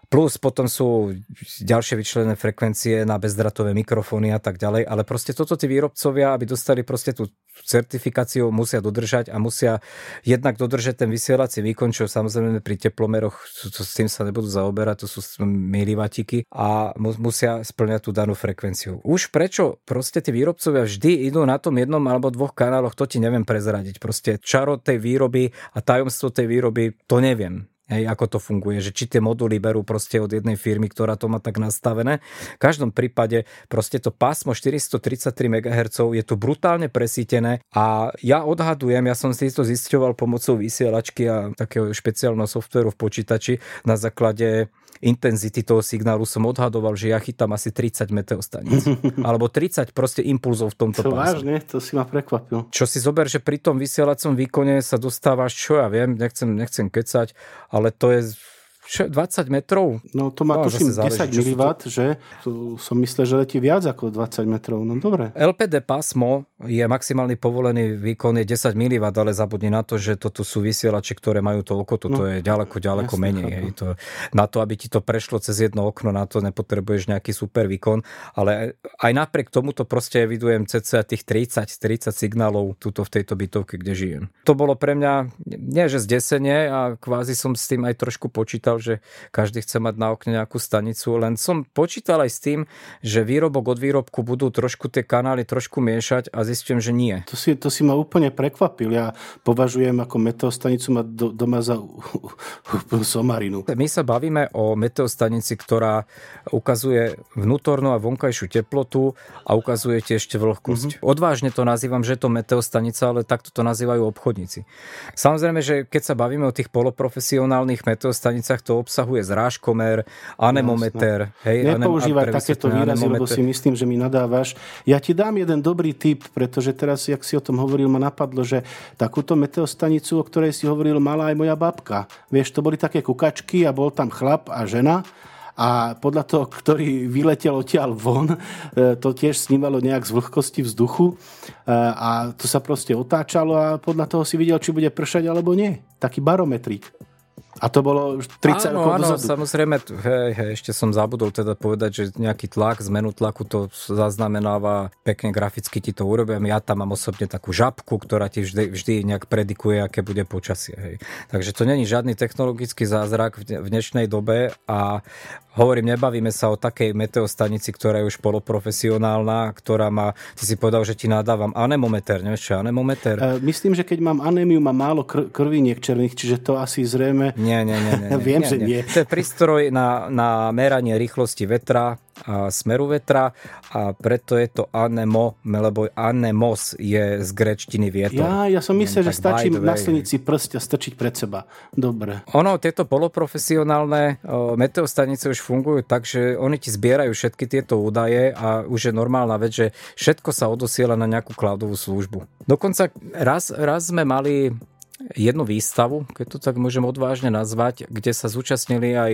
Plus potom sú ďalšie vyčlené frekvencie na bezdratové mikrofóny a tak ďalej, ale proste toto tí výrobcovia, aby dostali proste tú certifikáciu, musia dodržať a musia jednak dodržať ten vysielací výkon, čo samozrejme pri teplomeroch, s tým sa nebudú zaoberať, to sú milivatiky a musia splňať tú danú frekvenciu. Už prečo proste tí výrobcovia vždy idú na tom jednom alebo dvoch kanáloch, to ti neviem prezradiť. Proste čaro tej výroby a tajomstvo tej výroby, to neviem. Hej, ako to funguje, že či tie moduly berú proste od jednej firmy, ktorá to má tak nastavené. V každom prípade proste to pásmo 433 MHz je tu brutálne presítené a ja odhadujem, ja som si to zisťoval pomocou vysielačky a takého špeciálneho softvéru v počítači na základe intenzity toho signálu som odhadoval, že ja chytám asi 30 meteostaníc. Alebo 30 proste impulzov v tomto pásme. Vážne, to si ma prekvapil. Čo si zober, že pri tom vysielacom výkone sa dostávaš, čo ja viem, nechcem kecať, ale to je 20 metrov? No to má tuším 10 mW, že? Tu som myslel, že letí viac ako 20 metrov. No dobre. LPD pásmo je maximálny povolený výkon je 10 mW, ale zabudni na to, že toto sú vysielače, ktoré majú toľko, toto je ďaleko jasne, menej. Hej, to, na to, aby ti to prešlo cez jedno okno, na to nepotrebuješ nejaký super výkon, ale aj napriek tomu to proste evidujem cca tých 30 signálov tuto v tejto bytovke, kde žijem. To bolo pre mňa, nie že zdesenie a kvázi som s tým aj trošku počítal, že každý chce mať na okne nejakú stanicu, len som počítal aj s tým, že výrobok od výrobku budú trošku tie kanály trošku miešať a zistím, že nie. To si ma úplne prekvapil. Ja považujem ako meteostanicu mať doma za somarinu. My sa bavíme o meteostanici, ktorá ukazuje vnútornú a vonkajšiu teplotu a ukazuje tiež vlhkosť. Odvážne to nazývam, že je to meteostanica, ale takto to nazývajú obchodníci. Samozrejme, že keď sa bavíme o tých poloprofesionálnych meteostanicách, to obsahuje zrážkomer, anemometer. Hej, nepoužívaj takéto výrazy, lebo si myslím, že mi nadávaš. Ja ti dám jeden dobrý tip, pretože teraz, jak si o tom hovoril, ma napadlo, že takúto meteostanicu, o ktorej si hovoril, mala aj moja babka. Vieš, to boli také kukačky a bol tam chlap a žena a podľa toho, ktorý vyletel odtiaľ von, to tiež snívalo nejak z vlhkosti vzduchu a to sa proste otáčalo a podľa toho si videl, či bude pršať alebo nie. Taký barometrík. A to bolo 30 rokov dozadu. Áno, samozrejme, ešte som zabudol teda povedať, že nejaký tlak, zmenu tlaku to zaznamenáva, pekne graficky ti to urobím. Ja tam mám osobne takú žabku, ktorá ti vždy nejak predikuje, aké bude počasie. Hej. Takže to není žiadny technologický zázrak v dnešnej dobe a hovorím, nebavíme sa o takej meteostanici, ktorá je už poloprofesionálna, ktorá má, ty si povedal, že ti nadávam anemometer, nevieš čo, anemometer? Myslím, že keď mám anémiu, mám málo krviniek černých, čiže to asi zrejme... Nie. Viem, že nie. To je prístroj na meranie rýchlosti vetra smeru vetra a preto je to anemo, lebo anemos je z gréčtiny vietor. Ja som myslel, že stačí nasleniť si prst a strčiť pred seba. Dobre. Ono, tieto poloprofesionálne meteostanice už fungujú tak, že oni ti zbierajú všetky tieto údaje a už je normálna vec, že všetko sa odosiela na nejakú cloudovú službu. Dokonca raz sme mali jednu výstavu, keď to tak môžem odvážne nazvať, kde sa zúčastnili aj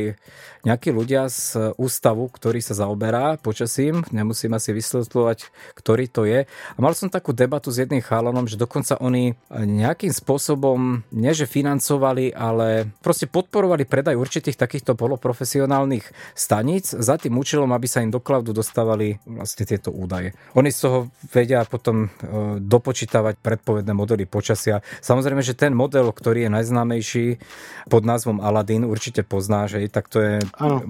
nejakí ľudia z ústavu, ktorý sa zaoberá počasím, nemusím asi vysvetľovať, ktorý to je. A mal som takú debatu s jedným chalanom, že dokonca oni nejakým spôsobom, nie že financovali, ale proste podporovali predaj určitých takýchto poloprofesionálnych staníc za tým účelom, aby sa im do cloudu dostávali vlastne tieto údaje. Oni z toho vedia potom dopočítavať predpovedné modely počasia. Samozrejme, že ten model, ktorý je najznámejší pod názvom Aladdin, určite poznáš, tak to je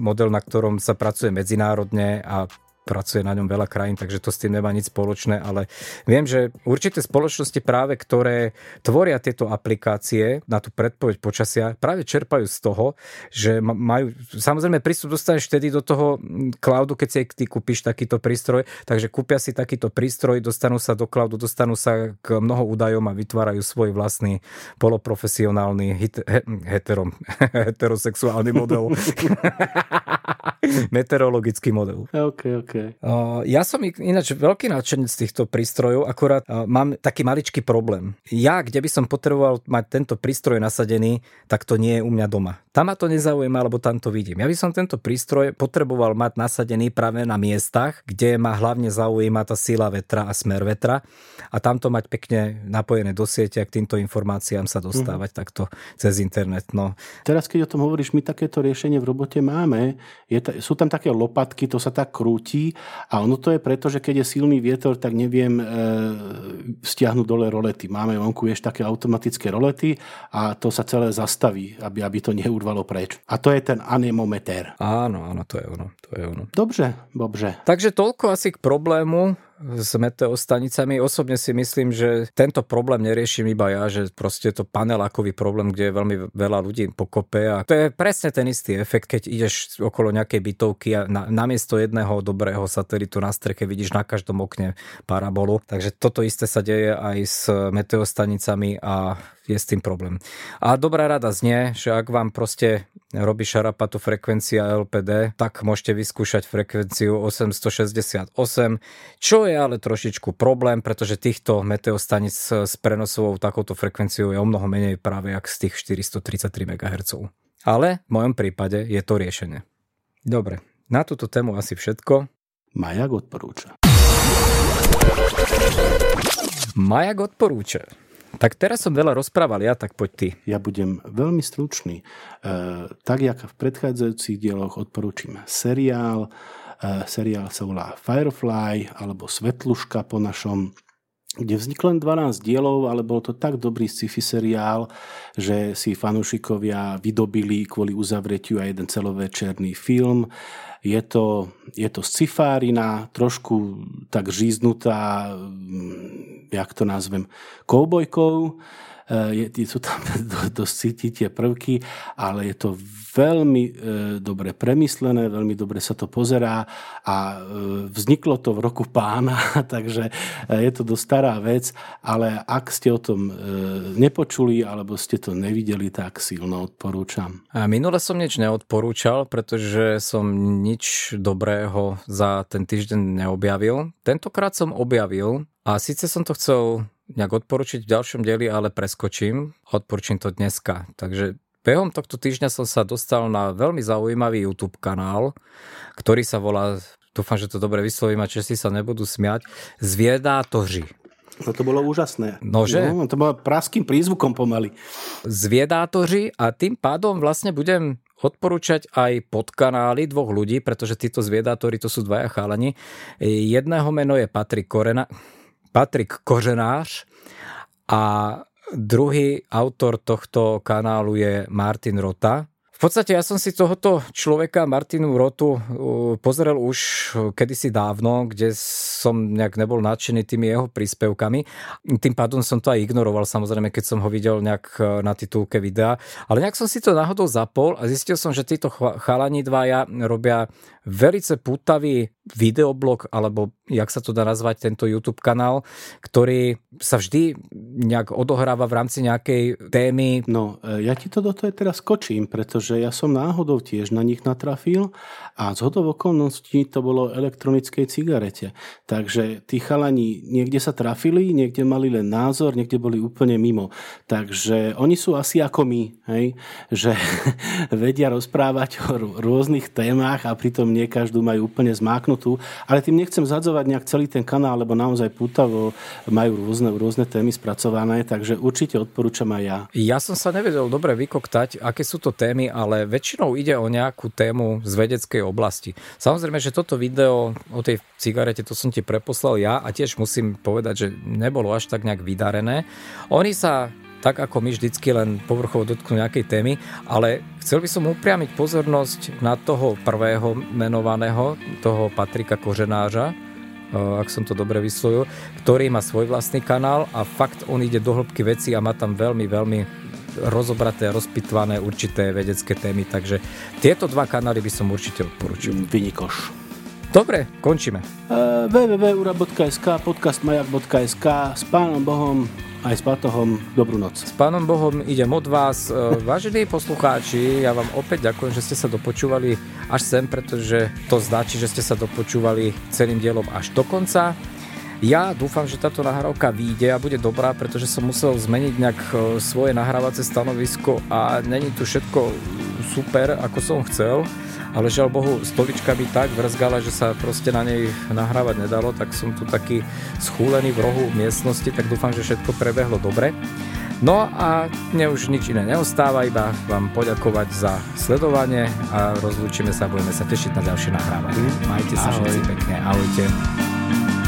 model, na ktorom sa pracuje medzinárodne a pracuje na ňom veľa krajín, takže to s tým nemá nič spoločné, ale viem, že určité spoločnosti práve, ktoré tvoria tieto aplikácie na tú predpoveď počasia, práve čerpajú z toho, že majú, samozrejme prístup dostaneš vtedy do toho cloudu, keď si ty kúpiš takýto prístroj, takže kúpia si takýto prístroj, dostanú sa do cloudu, dostanú sa k mnoho údajom a vytvárajú svoj vlastný poloprofesionálny heterosexuálny model. Meteorologický model. OK. Ja som ináč veľký nadšenec týchto prístrojov, akorát mám taký maličký problém. Ja, kde by som potreboval mať tento prístroj nasadený, tak to nie je u mňa doma. Tam ma to nezaujíma, lebo tam to vidím. Ja by som tento prístroj potreboval mať nasadený práve na miestach, kde ma hlavne zaujíma tá sila vetra a smer vetra a tamto mať pekne napojené do siete a k týmto informáciám sa dostávať takto cez internet. No. Teraz, keď o tom hovoríš, my takéto riešenie v robote máme. Sú tam také lopatky, to sa tak krúti. A ono to je preto, že keď je silný vietor, tak neviem stiahnuť dole rolety. Máme vonku ešte také automatické rolety a to sa celé zastaví, aby to neurvalo preč. A to je ten anemometer. Áno, to je ono. Dobre. Takže toľko asi k problému s meteostanicami. Osobne si myslím, že tento problém neriešim iba ja, že proste je to panelákový problém, kde je veľmi veľa ľudí pokope a to je presne ten istý efekt, keď ideš okolo nejakej bytovky a namiesto jedného dobrého satelitu na streche vidíš na každom okne parabolu. Takže toto isté sa deje aj s meteostanicami a je s tým problém. A dobrá rada znie, že ak vám proste robí šarapatu frekvencia LPD, tak môžete vyskúšať frekvenciu 868, čo je ale trošičku problém, pretože týchto meteostanic s prenosovou takouto frekvenciou je o mnoho menej práve jak z tých 433 MHz. Ale v mojom prípade je to riešenie. Dobre, na túto tému asi všetko. Majak odporúča. Tak teraz som veľa rozprával ja, tak poď ty. Ja budem veľmi stručný. Tak, jak v predchádzajúcich dieloch odporúčim seriál. Seriál sa volá Firefly, alebo Svetluška po našom, kde vzniklo len 12 dielov, ale bol to tak dobrý sci-fi seriál, že si fanúšikovia vydobili kvôli uzavretiu aj jeden celovečerný film. Je to sci-fárina, trošku tak žíznutá, jak to nazvem, koubojkou. Sú tam dosť cítiť tie prvky, ale je to veľmi dobre premyslené, veľmi dobre sa to pozerá a vzniklo to v roku pána, takže je to dosť stará vec, ale ak ste o tom nepočuli alebo ste to nevideli, tak silno odporúčam. A minule som nič neodporúčal, pretože som nič dobrého za ten týždeň neobjavil. Tentokrát som objavil a síce som to chcel nejak odporučiť v ďalšom dieli, ale preskočím. Odporučím to dneska. Takže behom tohto týždňa som sa dostal na veľmi zaujímavý YouTube kanál, ktorý sa volá, dúfam, že to dobre vyslovím a Česi sa nebudú smiať, Zviedátoři. No to bolo úžasné. Nože? No, to bolo praským prízvukom pomaly. Zviedátoři a tým pádom vlastne budem odporúčať aj podkanály dvoch ľudí, pretože títo zviedátori to sú dvaja chalani. Jedného meno je Patrik Koženár a druhý autor tohto kanálu je Martin Rota. V V podstate ja som si tohoto človeka, Martinu Rotu, pozrel už kedysi dávno, kde som nejak nebol nadšený tými jeho príspevkami. Tým pádom som to aj ignoroval, samozrejme, keď som ho videl nejak na titulke videa. Ale nejak som si to náhodou zapol a zistil som, že títo chalani dvaja robia velice pútavý videoblog, alebo jak sa to dá nazvať, tento YouTube kanál, ktorý sa vždy nejak odohráva v rámci nejakej témy. No, ja ti to do toho teraz skočím, pretože ja som náhodou tiež na nich natrafil a zhodou okolností to bolo o elektronickej cigarete. Takže tí chalani niekde sa trafili, niekde mali len názor, niekde boli úplne mimo. Takže oni sú asi ako my, hej? Že vedia rozprávať o rôznych témach a pritom nie každú majú úplne zmáknutú. Ale tým nechcem zadzovať nejak celý ten kanál, lebo naozaj pútavo majú rôzne témy spracované, takže určite odporúčam aj ja. Ja som sa nevedel dobre vykoktať, aké sú to témy, ale väčšinou ide o nejakú tému z vedeckej oblasti. Samozrejme, že toto video o tej cigarete, to som ti preposlal ja a tiež musím povedať, že nebolo až tak nejak vydarené. Oni sa tak ako my vždycky len povrchovo dotknú nejakej témy, ale chcel by som upriamiť pozornosť na toho prvého menovaného, toho Patrika Koženára, ak som to dobre vyslovil, ktorý má svoj vlastný kanál a fakt on ide do hĺbky veci a má tam veľmi, veľmi rozobraté, rozpitvané určité vedecké témy, takže tieto dva kanály by som určite odporučil. Vynikoš. Dobre, končíme. www.ura.sk, podcastmajak.sk, s pánom Bohom aj s Pátohom, dobrú noc. S pánom Bohom idem od vás. Vážení poslucháči, ja vám opäť ďakujem, že ste sa dopočúvali až sem, pretože to značí, že ste sa dopočúvali celým dielom až do konca. Ja dúfam, že táto nahrávka vyjde a bude dobrá, pretože som musel zmeniť nejak svoje nahrávacie stanovisko a není tu všetko super, ako som chcel, ale žiaľ Bohu, stolička by tak vrzgala, že sa proste na nej nahrávať nedalo, tak som tu taký schúlený v rohu miestnosti, tak dúfam, že všetko prebehlo dobre. No a mne už nič iné neostáva, iba vám poďakovať za sledovanie a rozlúčime sa, budeme sa tešiť na ďalšie nahrávanie. Majte sa všetci pekne, ahojte.